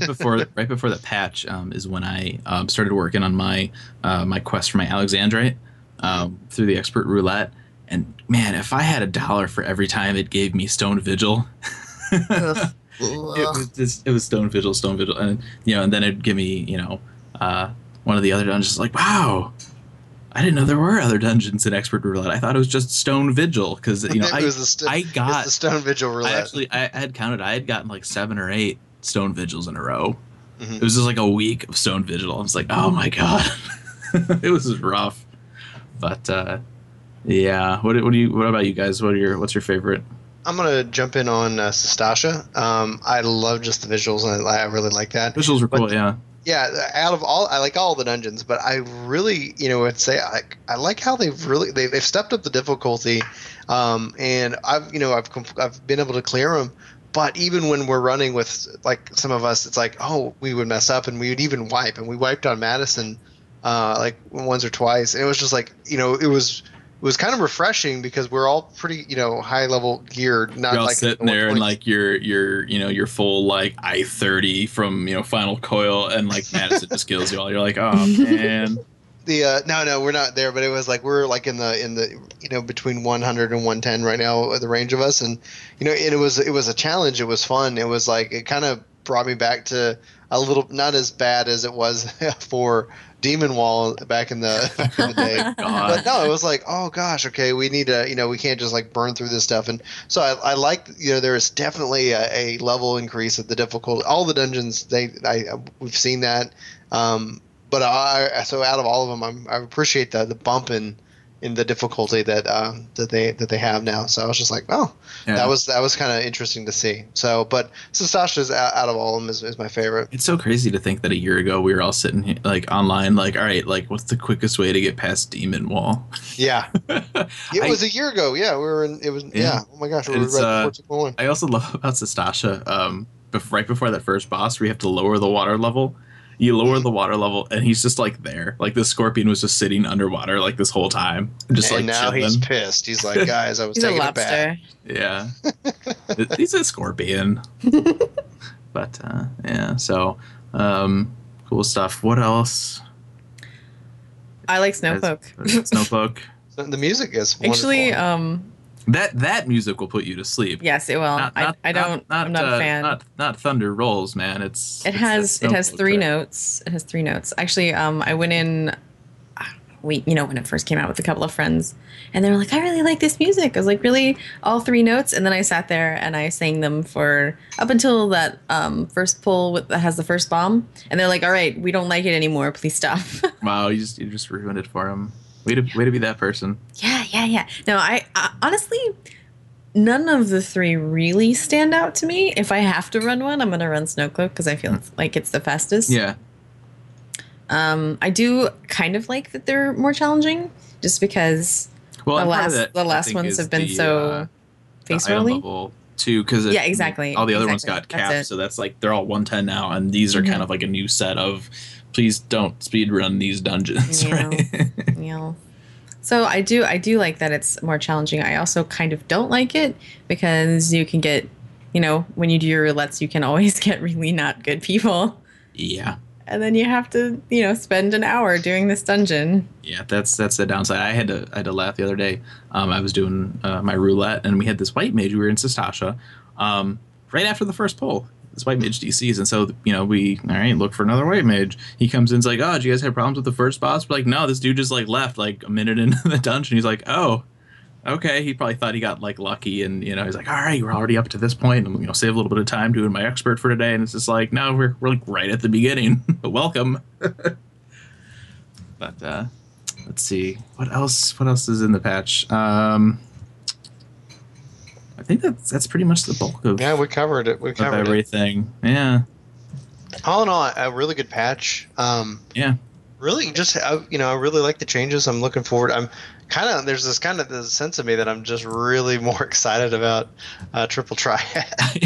before the patch is when I started working on my my quest for my Alexandrite through the expert roulette. And man, if I had $1 for every time it gave me Stone Vigil, it was Stone Vigil, and then it'd give me one of the other dungeons. Like, wow, I didn't know there were other dungeons in Expert Roulette. I thought it was just Stone Vigil because I got the Stone Vigil roulette. I had counted. I had gotten like 7 or 8 Stone Vigils in a row. Mm-hmm. It was just like a week of Stone Vigil. I was like, oh my god, it was rough, but. Yeah. What about you guys? What's your favorite? I'm gonna jump in on Sastasha. I love just the visuals, and I really like that. Visuals are cool. Yeah. Yeah. Out of all, I like all the dungeons, but I really, would say I like how they've stepped up the difficulty, and I've been able to clear them. But even when we're running with like some of us, it's like we would mess up, and we would even wipe, and we wiped on Madison, like once or twice, and it was just like it was. It was kind of refreshing because we're all pretty, high level geared. Not you're all like sitting there and like your full like I-30 from Final Coil and like Madison just kills you all. You're like, oh man. The no, we're not there, but it was like we're like in the between 100 and 110 right now, the range of us, and it was a challenge. It was fun. It was like it kind of brought me back to a little not as bad as it was for. Demon Wall back in the day. But no, it was like, oh gosh, okay, we need to, we can't just like burn through this stuff. And so I like, there is definitely a level increase of the difficulty. All the dungeons, we've seen that. But so out of all of them, I appreciate the bump in the difficulty that they have now. So I was just like, that was kind of interesting to see. So, but Sastasha's out of all of them is my favorite. It's so crazy to think that a year ago we were all sitting here, like online, like, all right, like what's the quickest way to get past Demon Wall? Yeah. It was a year ago. Yeah. Oh my gosh. We were right before 2.1. I also love about Sastasha, right before that first boss, we have to lower the water level. You lower the water level, and he's just like there. Like the scorpion was just sitting underwater like this whole time. Just and like now chilling. He's pissed. He's like, guys, I was taking a bath. Yeah, he's a scorpion. But yeah, so cool stuff. What else? I like Snow Cloak. Snow Cloak. The music is wonderful. Actually, that music will put you to sleep. Yes, it will. I'm not a fan. Not Thunder Rolls, man. It has three notes. It has three notes. Actually, I went in. When it first came out with a couple of friends, and they were like, "I really like this music." I was like, "Really? All three notes?" And then I sat there and I sang them for up until that first pull that has the first bomb, and they're like, "All right, we don't like it anymore. Please stop." Wow, you just ruined it for them. Way to be that person. Yeah. No, I honestly, none of the three really stand out to me. If I have to run one, I'm gonna run Snow Cloak because I feel like it's the fastest. Yeah. I do kind of like that they're more challenging, just because the last ones have been so face rolly too. Because yeah, exactly. All the other ones got capped, so that's like they're all 110 now, and these are kind of like a new set of please don't speed run these dungeons. Yeah. Right? Yeah. So I do like that it's more challenging. I also kind of don't like it because you can get, when you do your roulettes, you can always get really not good people. Yeah. And then you have to, spend an hour doing this dungeon. Yeah, that's the downside. I had to laugh the other day. I was doing my roulette, and we had this white mage. We were in Sastasha, right after the first poll. This white mage DCs, and so we look for another white mage. He comes in, it's like, oh, do you guys have problems with the first boss? We're like, no, this dude just left a minute into the dungeon. He's like, oh, okay. He probably thought he got lucky, and he's like, all right, we're already up to this point. I'm save a little bit of time doing my expert for today, and it's just like, no, we're right at the beginning. Welcome. But let's see, what else is in the patch? I think that's pretty much the bulk of we covered it. We covered everything. Yeah. All in all, a really good patch. Yeah. Really, just I really like the changes. I'm looking forward. There's this sense of me that I'm just really more excited about Triple Triad. I'm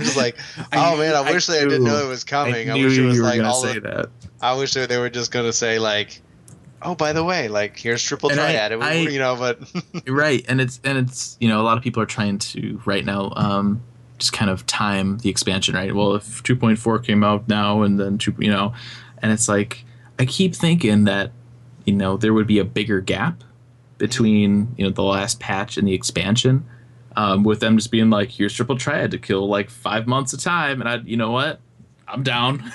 just like, I wish I didn't know it was coming. I wish it was like all that. I wish they were just gonna say like, oh, by the way, here's Triple Triad, but right, and it's a lot of people are trying to right now just kind of time the expansion, right? Well, if 2.4 came out now and then and it's like I keep thinking that there would be a bigger gap between the last patch and the expansion, with them just being like, here's Triple Triad to kill 5 months a time, and I'm down.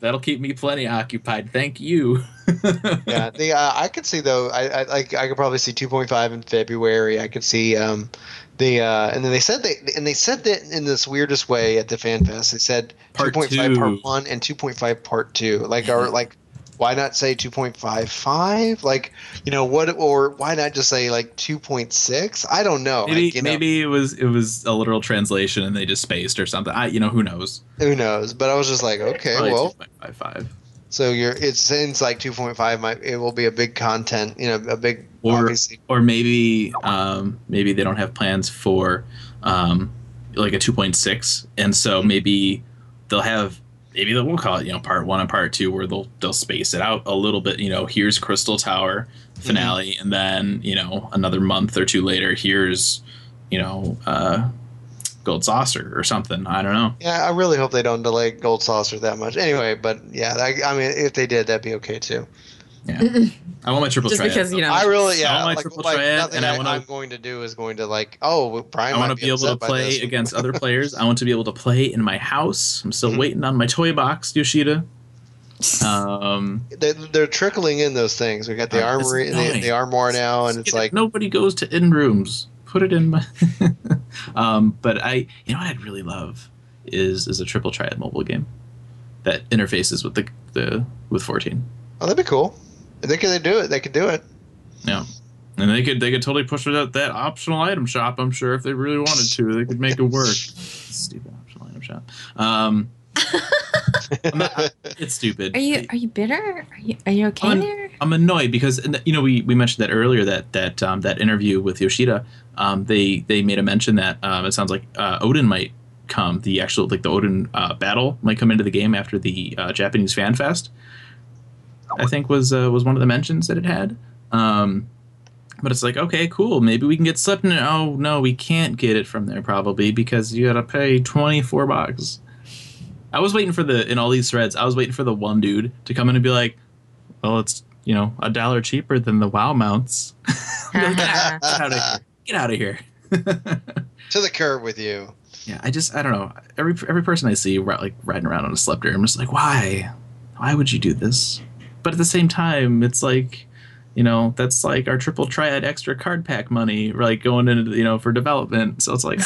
That'll keep me plenty occupied. Thank you. Yeah, I could see though. I could probably see 2.5 in February. I could see and then they said that in this weirdest way at the FanFest. They said 2.5 part 1 and 2.5 part 2. Why not say 2.55? Or why not just say 2.6? I don't know. Maybe it was a literal translation and they just spaced or something. Who knows? Who knows? But I was just like, okay, probably 2.55. So it seems like 2.5 will be a big content, a big. Or maybe they don't have plans for a 2.6, and so maybe they'll have. Maybe we'll call it, part 1 and part 2, where they'll space it out a little bit. Here's Crystal Tower finale, and then another month or two later, here's Gold Saucer or something. I don't know. Yeah, I really hope they don't delay Gold Saucer that much. Anyway, but yeah, if they did, that'd be okay too. Yeah, I want my Triple Triad. Just because I really I want my Triple Triad, and I'm going to do is going to Brian. I want to be able to play against other players. I want to be able to play in my house. I'm still waiting on my toy box, Yoshida. They're trickling in those things. We got the armory, the armoire now, and it's like nobody goes to in rooms. Put it in my. But what I'd really love is a Triple Triad mobile game that interfaces with with 14. Oh, that'd be cool. They could do it. They could do it. Yeah, and they could totally push it out that optional item shop. I'm sure if they really wanted to, they could make it work. Stupid optional item shop. It's stupid. Are you bitter? Are you okay? I'm annoyed because we mentioned that earlier that interview with Yoshida. They made a mention that it sounds like Odin might come, the actual, like, the Odin battle might come into the game after the Japanese FanFest, I think was one of the mentions that it had. But it's like, okay, cool, maybe we can get something. Oh, no, we can't get it from there probably because you got to pay $24. I was waiting for the, in all these threads, I was waiting for the one dude to come in and be like, well, it's, you know, $1 cheaper than the WoW mounts. Get out of here. To the curb with you. Yeah, I don't know. Every person I see like riding around on a Scepter, I'm just like, why? Why would you do this? But at the same time, it's like, you know, that's like our triple triad extra card pack money, like going into, you know, for development. So it's like,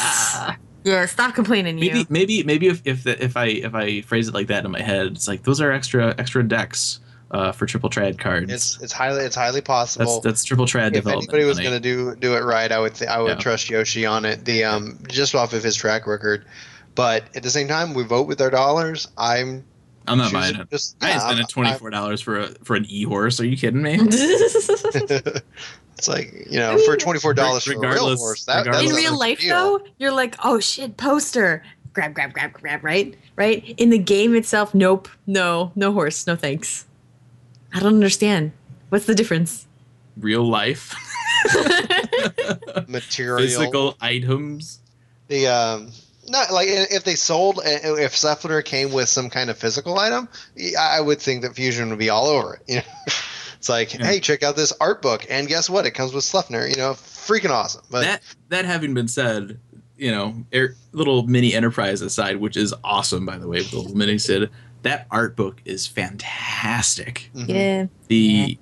yeah, stop complaining. Maybe if I phrase it like that in my head, it's like those are extra decks for triple triad cards. It's highly possible. That's triple triad development. If anybody was going to do it right, I would trust Yoshi on it. The just off of his track record, but at the same time, we vote with our dollars. I'm not buying it. I spent $24 for an e-horse. Are you kidding me? It's like, you know, for $24 for a real horse. In real life, though, you're like, oh, shit, poster. Grab, right? Right? In the game itself, nope. No horse. No thanks. I don't understand. What's the difference? Real life. Material. Physical items. The, Not like if Sephiroth came with some kind of physical item, I would think that Fusion would be all over it. You know, it's like, hey, check out this art book, and guess what? It comes with Sephiroth. You know, freaking awesome. But that having been said, you know, little mini Enterprise aside, which is awesome by the way. Little mini Sid, that art book is fantastic. Mm-hmm. Yeah. The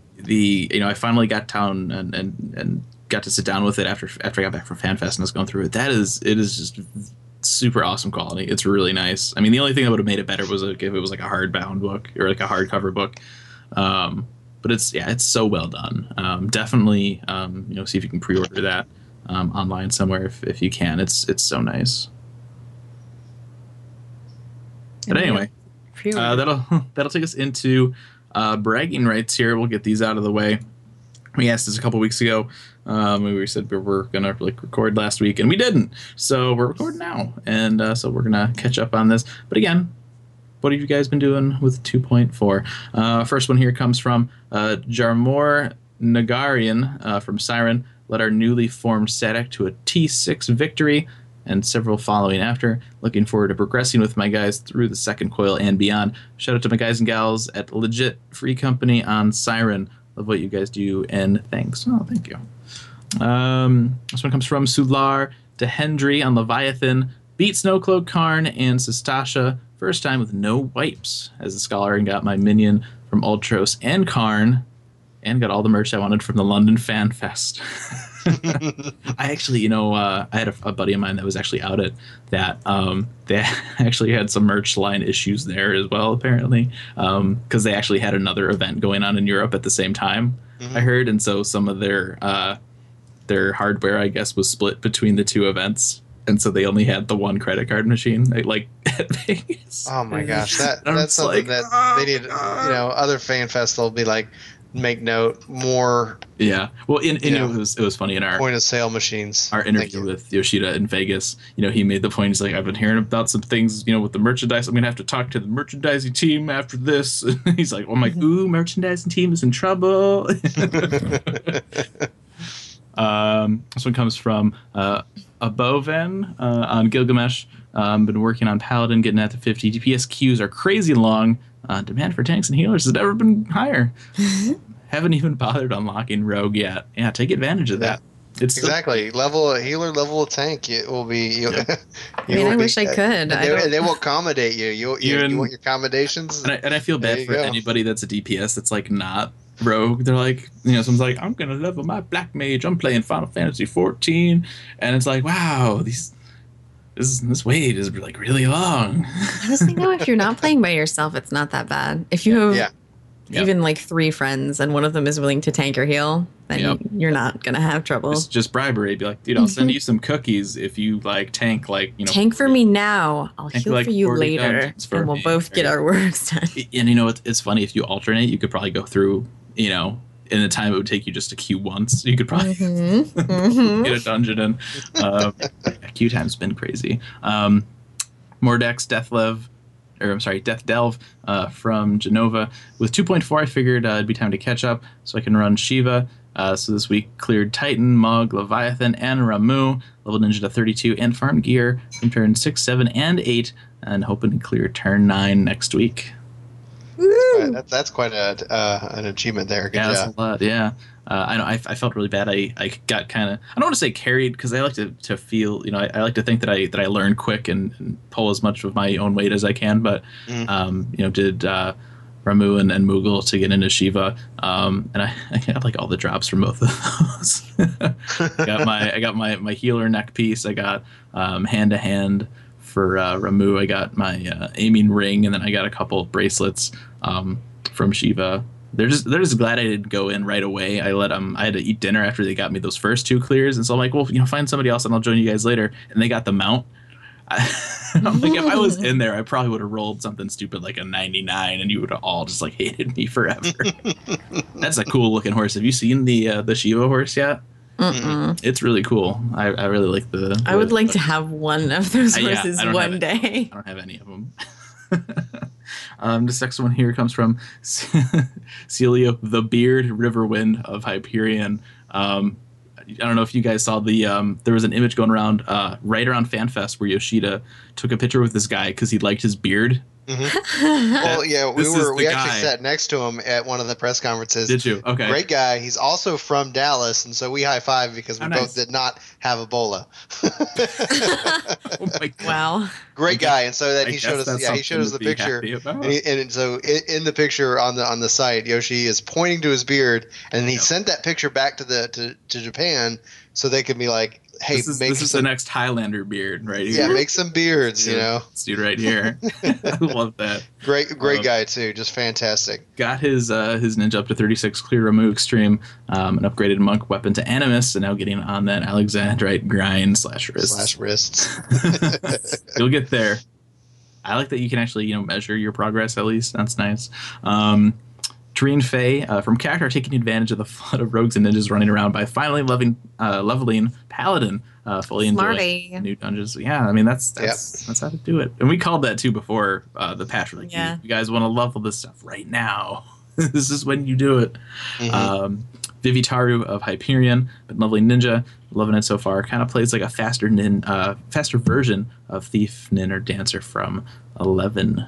you know, I finally got down and got to sit down with it after I got back from FanFest and was going through it. It is just super awesome quality. It's really nice. I mean, the only thing that would have made it better was if it was like a hardbound book or like a hardcover book. But it's so well done. Definitely, you know, see if you can pre-order that online somewhere if you can. It's so nice. But anyway, that'll take us into bragging rights here. We'll get these out of the way. We asked this a couple weeks ago. We said we were gonna like record last week, and we didn't. So we're recording now, and so we're gonna catch up on this. But again, what have you guys been doing with 2.4? First one here comes from Jarmor Nagarian from Siren. Led our newly formed Static to a T6 victory, and several following after. Looking forward to progressing with my guys through the second coil and beyond. Shout out to my guys and gals at Legit Free Company on Siren. Love what you guys do, and thanks. Oh, thank you. This one comes from Sudlar to Hendry on Leviathan. Beat Snow Cloak, Karn, and Sastasha. First time with no wipes as a scholar, and got my minion from Ultros and Karn, and got all the merch I wanted from the London Fan Fest. I actually, you know, I had a buddy of mine that was actually out at that. They actually had some merch line issues there as well, apparently, because they actually had another event going on in Europe at the same time, I heard. And so some of their hardware, I guess, was split between the two events. And so they only had the one credit card machine, like at Vegas. Oh, my gosh. That's something like, that they need. You know, other fan fests will be like, make note more. Yeah, well, you know, it was funny in our point of sale machines. Our interview with Yoshida in Vegas, you know, he made the point. He's like, I've been hearing about some things, you know, with the merchandise. I'm gonna have to talk to the merchandising team after this. And he's like, oh my, ooh, merchandising team is in trouble. This one comes from Aboven on Gilgamesh. Been working on Paladin, getting at the 50. DPS queues are crazy long. Demand for tanks and healers has never been higher. Haven't even bothered unlocking Rogue yet. Yeah, take advantage of that. It's exactly level a healer, level a tank. It will be. I wish I could. They will accommodate you. You want your accommodations. And I feel bad for anybody that's a DPS that's like not Rogue. They're like, you know, someone's like, I'm gonna level my Black Mage. I'm playing Final Fantasy XIV, and it's like, wow, these. This wait is like really long. Honestly, though, if you're not playing by yourself, it's not that bad. If you have even like 3 friends and one of them is willing to tank or heal, then you're not gonna have trouble. It's just bribery. Be like, dude, I'll send you some cookies if you like tank, like, you know. Tank for me now. I'll heal for you later, and we'll both get our works done. And you know, it's funny, if you alternate, you could probably go through, you know, in the time it would take you just to queue once, you could probably get a dungeon in. Queue time's been crazy. Mordex Deathlev, or I'm sorry, Death Delve from Genova. With 2.4, I figured it'd be time to catch up so I can run Shiva. So this week cleared Titan, Mog, Leviathan, and Ramuh, leveled Ninja to 32, and farmed gear from turn 6, 7, and 8, and hoping to clear turn 9 next week. That's quite an achievement there. Good job. That's a lot, yeah. I know. I felt really bad. I got kind of, I don't want to say carried, because I like to feel, you know, I like to think that I learn quick and pull as much of my own weight as I can. But you know, did Ramuh and Moogle to get into Shiva, and I got like all the drops from both of those. I got my healer neck piece. I got hand to hand for Ramuh. I got my aiming ring, and then I got a couple bracelets from Shiva. They're just glad I didn't go in right away. I had to eat dinner after they got me those first two clears, and so I'm like, well, you know, find somebody else and I'll join you guys later. And they got the mount. I'm like, if I was in there, I probably would have rolled something stupid like a 99, and you would have all just like hated me forever. That's a cool looking horse. Have you seen the Shiva horse yet? Mm-mm. It's really cool. I really like the. I would like to have one of those horses one day. I don't have any of them. This next one here comes from Celio the Beard Riverwind of Hyperion. I don't know if you guys saw the there was an image going around right around FanFest where Yoshida took a picture with this guy because he liked his beard. Mm-hmm. Well, yeah, we actually sat next to him at one of the press conferences. Did you? Okay. Great guy. He's also from Dallas, and so we high-fived because we both did not have Ebola. Oh my God. Wow. Great guy, and so that he showed us the picture, and so in the picture on the site, Yoshi is pointing to his beard, and he sent that picture back to Japan so they could be like, hey, this is the next Highlander beard right here. Yeah, make some beards, you know. This dude right here. I love that. Great guy, too. Just fantastic. Got his ninja up to 36, clear Ramuh Extreme, an upgraded monk weapon to Animus, and now getting on that Alexandrite grind /wrists. You'll get there. I like that you can actually, you know, measure your progress, at least. That's nice. Tareen Fay from Character are taking advantage of the flood of rogues and ninjas running around by finally leveling Paladin, fully enjoying new dungeons. Yeah, I mean, that's how to do it. And we called that, too, before the patch. We're like, you guys want to level this stuff right now. This is when you do it. Mm-hmm. Vivitaru of Hyperion, but lovely ninja, loving it so far. Kind of plays like a faster version of Thief, Nin, or Dancer from 11.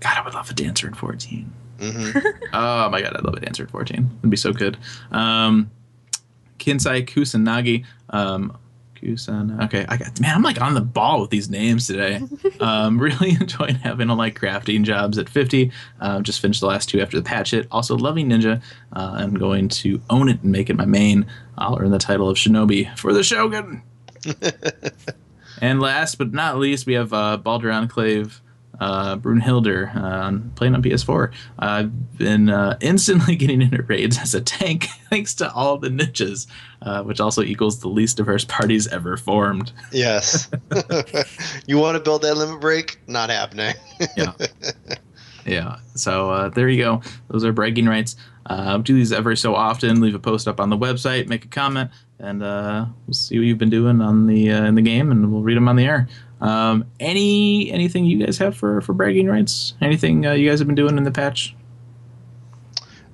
God, I would love a Dancer in 14. Mm-hmm. Oh my God, I love it. Answered 14. It'd be so good. Kinsai Kusanagi. Okay, I'm like on the ball with these names today. Really enjoying having all my crafting jobs at 50. Just finished the last two after the patch hit. Also loving Ninja. I'm going to own it and make it my main. I'll earn the title of Shinobi for the Shogun. And last but not least, we have Baldur Enclave. Brunhilder playing on PS4. I've been instantly getting into raids as a tank thanks to all the ninjas, which also equals the least diverse parties ever formed. Yes. You want to build that limit break? Not happening. Yeah. Yeah. So there you go. Those are bragging rights. Do these every so often. Leave a post up on the website. Make a comment, and we'll see what you've been doing on the in the game, and we'll read them on the air. Anything you guys have for bragging rights? Anything you guys have been doing in the patch?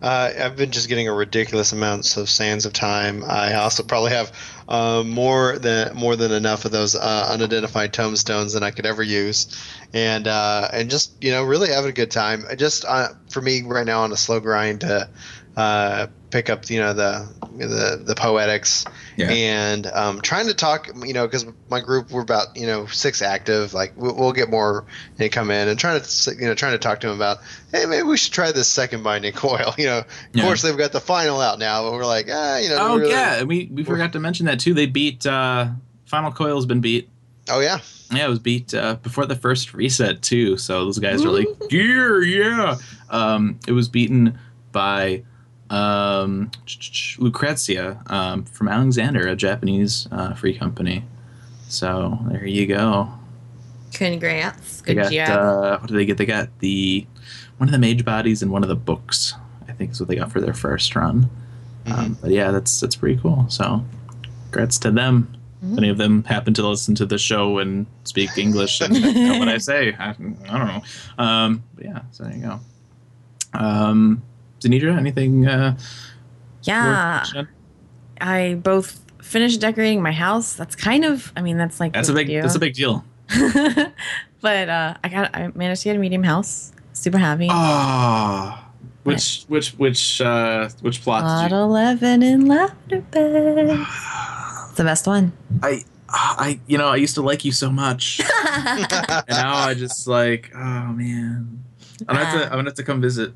I've been just getting a ridiculous amount of sands of time. I also probably have more than enough of those unidentified tombstones than I could ever use, and just, you know, really having a good time. Just for me right now on a slow grind to pick up, you know, the poetics, and trying to talk, you know, because my group, we're about, you know, 6 active. Like we'll get more and come in, and trying to talk to them about, hey, maybe we should try this second binding coil. You know, of course they've got the final out now, but we're like, you know. Oh really, yeah, we forgot to mention that too. They beat Final Coil's been beat. Oh yeah. Yeah, it was beat before the first reset too. So those guys are like, yeah. It was beaten by. Lucrezia from Alexander, a Japanese free company. So there you go. Congrats. Good job. What did they get? They got one of the mage bodies and one of the books, I think is what they got for their first run. But yeah, that's pretty cool. So congrats to them. If any of them happen to listen to the show and speak English and know what I say, I don't know. But yeah, so there you go. Zenidra, anything? Yeah, I both finished decorating my house. That's kind of, I mean, that's like that's a big deal. But I managed to get a medium house. Super happy. Ah, which plot? Plot 11 in Laughter Bed. It's the best one. I used to like you so much, and now I just like, oh man, I'm gonna have to come visit.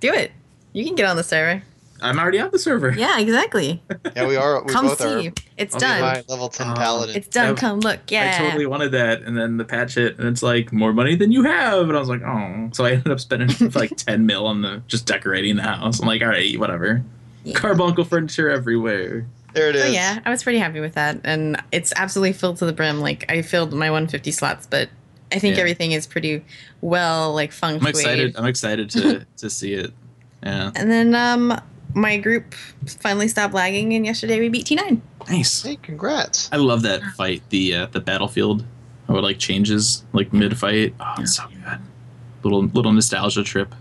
Do it. You can get on the server. I'm already on the server. Yeah, exactly. Yeah, we are. We come both see. Are. It's done. My level 10 paladin. It's done. Come look. Yeah. I totally wanted that, and then the patch hit, and it's like more money than you have, and I was like, oh. So I ended up spending like 10 mil on just decorating the house. I'm like, all right, whatever. Yeah. Carbuncle furniture everywhere. There it is. Oh yeah, I was pretty happy with that, and it's absolutely filled to the brim. Like I filled my 150 slots, but I think everything is pretty well like feng shui. I'm excited to see it. Yeah. And then my group finally stopped lagging, and yesterday we beat T9. Nice. Hey, congrats. I love that fight, the battlefield, how it like changes like mid-fight. Oh, it's so good. Little nostalgia trip.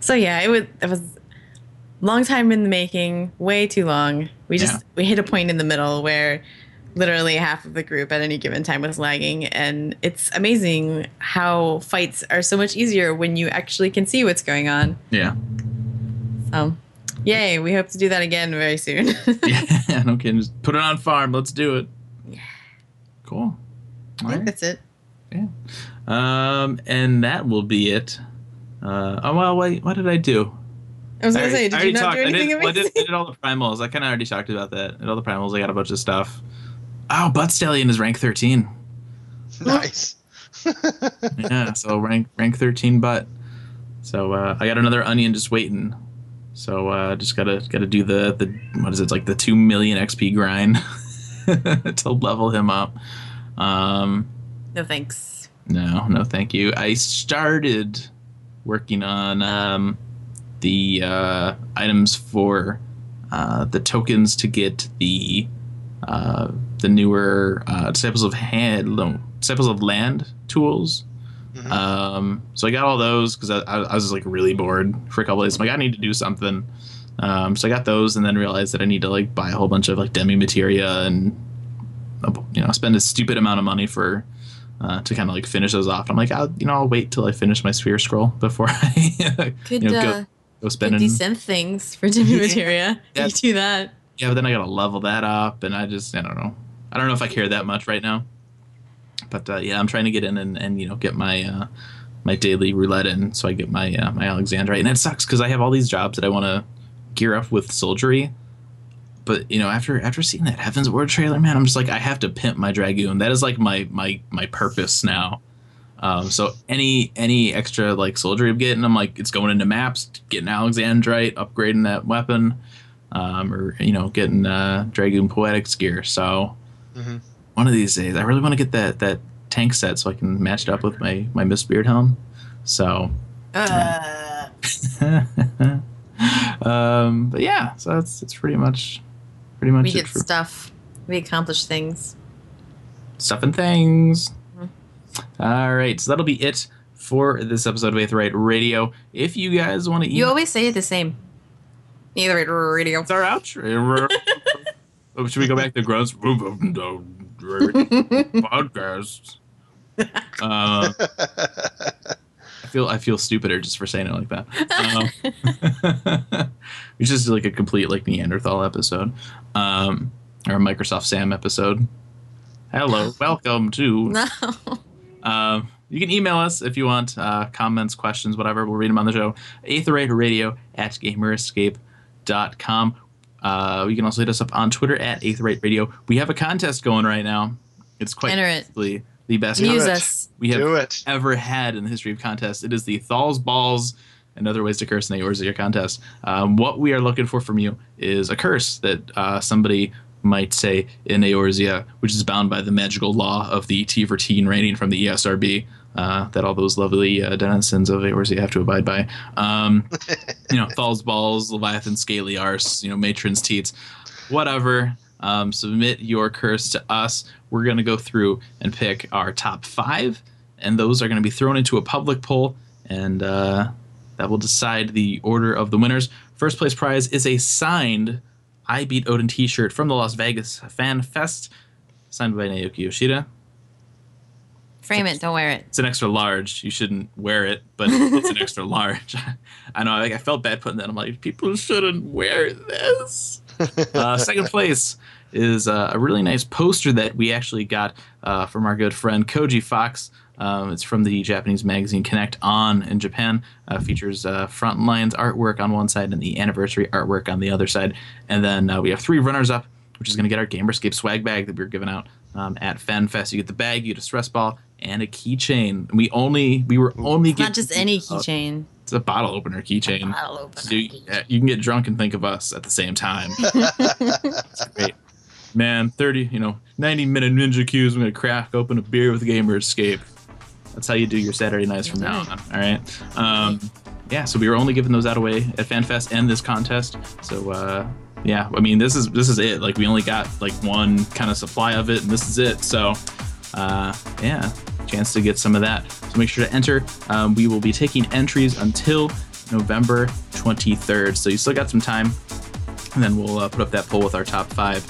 So yeah, it was long time in the making, way too long. We hit a point in the middle where literally half of the group at any given time was lagging, and it's amazing how fights are so much easier when you actually can see what's going on. Yeah. Yay, we hope to do that again very soon. Yeah, no kidding. Just put it on farm. Let's do it. Yeah. Cool. I think that's it. Yeah. And that will be it. Well, wait. What did I do? I was going to say, did you not do anything amazing? I did all the primals. I kind of already talked about that. I did all the primals. I got a bunch of stuff. Oh, Butt Stallion is rank 13. Nice. Yeah, so rank 13 Butt. So I got another onion just waiting. So just gotta do the what is it, like the 2 million XP grind to level him up. No thanks. No thank you. I started working on the items for the tokens to get the newer Disciples of Land tools. Mm-hmm. So I got all those because I was just, like, really bored for a couple days. I'm like, I need to do something. So I got those and then realized that I need to, like, buy a whole bunch of, like, demi materia and, you know, spend a stupid amount of money for to kind of, like, finish those off. And I'm like, I'll wait till I finish my sphere scroll before I go spend could descent things for demi materia. You do that. Yeah, but then I got to level that up, and I don't know. I don't know if I care that much right now. But yeah, I'm trying to get in and you know, get my my daily roulette in, so I get my my Alexandrite, and it sucks because I have all these jobs that I want to gear up with Soldiery. But you know, after seeing that Heavensward trailer, man, I'm just like, I have to pimp my Dragoon. That is like my purpose now. So any extra like Soldiery I'm getting, I'm like, it's going into maps, getting Alexandrite, upgrading that weapon, or you know, getting Dragoon Poetics gear. So. Mm-hmm. One of these days, I really want to get that tank set so I can match it up with my Mistbeard Helm. So, but yeah, so that's pretty much. We get stuff. We accomplish things. Stuff and things. Mm-hmm. All right, so that'll be it for this episode of Aetheryte Radio. If you guys want to, you always say it the same. Aetheryte Radio. It's our outro. Oh, should we go back to gross? Podcast. I feel stupider just for saying it like that. Which is like a complete like Neanderthal episode, or a Microsoft Sam episode. Hello, welcome to. No. You can email us if you want comments, questions, whatever. We'll read them on the show. AetheryteRadio@gamerescape.com. You can also hit us up on Twitter at Aetheryte Radio. We have a contest going right now. It's quite possibly the best contest we have ever had in the history of contests. It is the Thal's Balls and Other Ways to Curse in the Eorzea contest. What we are looking for from you is a curse that somebody might say in Eorzea, which is bound by the magical law of the Tivertine reigning from the ESRB. That all those lovely denizens of Eorzea have to abide by. You know, Thal's Balls, Leviathan, Scaly Arse, you know, Matron's Teats, whatever. Submit your curse to us. We're going to go through and pick our top five, and those are going to be thrown into a public poll, and that will decide the order of the winners. First place prize is a signed I Beat Odin t-shirt from the Las Vegas Fan Fest, signed by Naoki Yoshida. Frame it, don't wear it. It's an extra large. You shouldn't wear it, but it's an extra large. I know, I felt bad putting that. I'm like, people shouldn't wear this. Second place is a really nice poster that we actually got from our good friend Koji Fox. It's from the Japanese magazine Connect On in Japan. Features Front Lines artwork on one side and the anniversary artwork on the other side. And then we have three runners-up, which is going to get our Gamerscape swag bag that we were giving out at FanFest. You get the bag, you get a stress ball, and a keychain. We were only getting... Not just any keychain. It's a bottle opener keychain. Bottle opener. So you can get drunk and think of us at the same time. It's great. Man, 90-minute ninja cues. I'm going to crack open a beer with Gamerscape. That's how you do your Saturday nights from now on. All right. Yeah, so we were only giving those out away at FanFest and this contest. So, yeah, I mean, this is it. Like, we only got, like, one kind of supply of it, and this is it. So, yeah, chance to get some of that. So make sure to enter. We will be taking entries until November 23rd. So you still got some time. And then we'll put up that poll with our top five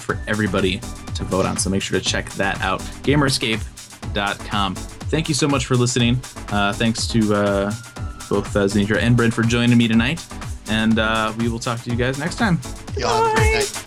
for everybody to vote on. So make sure to check that out. Gamerscape.com. Thank you so much for listening. Thanks to both Zenidra and Brent for joining me tonight. And we will talk to you guys next time. Y'all have a great night.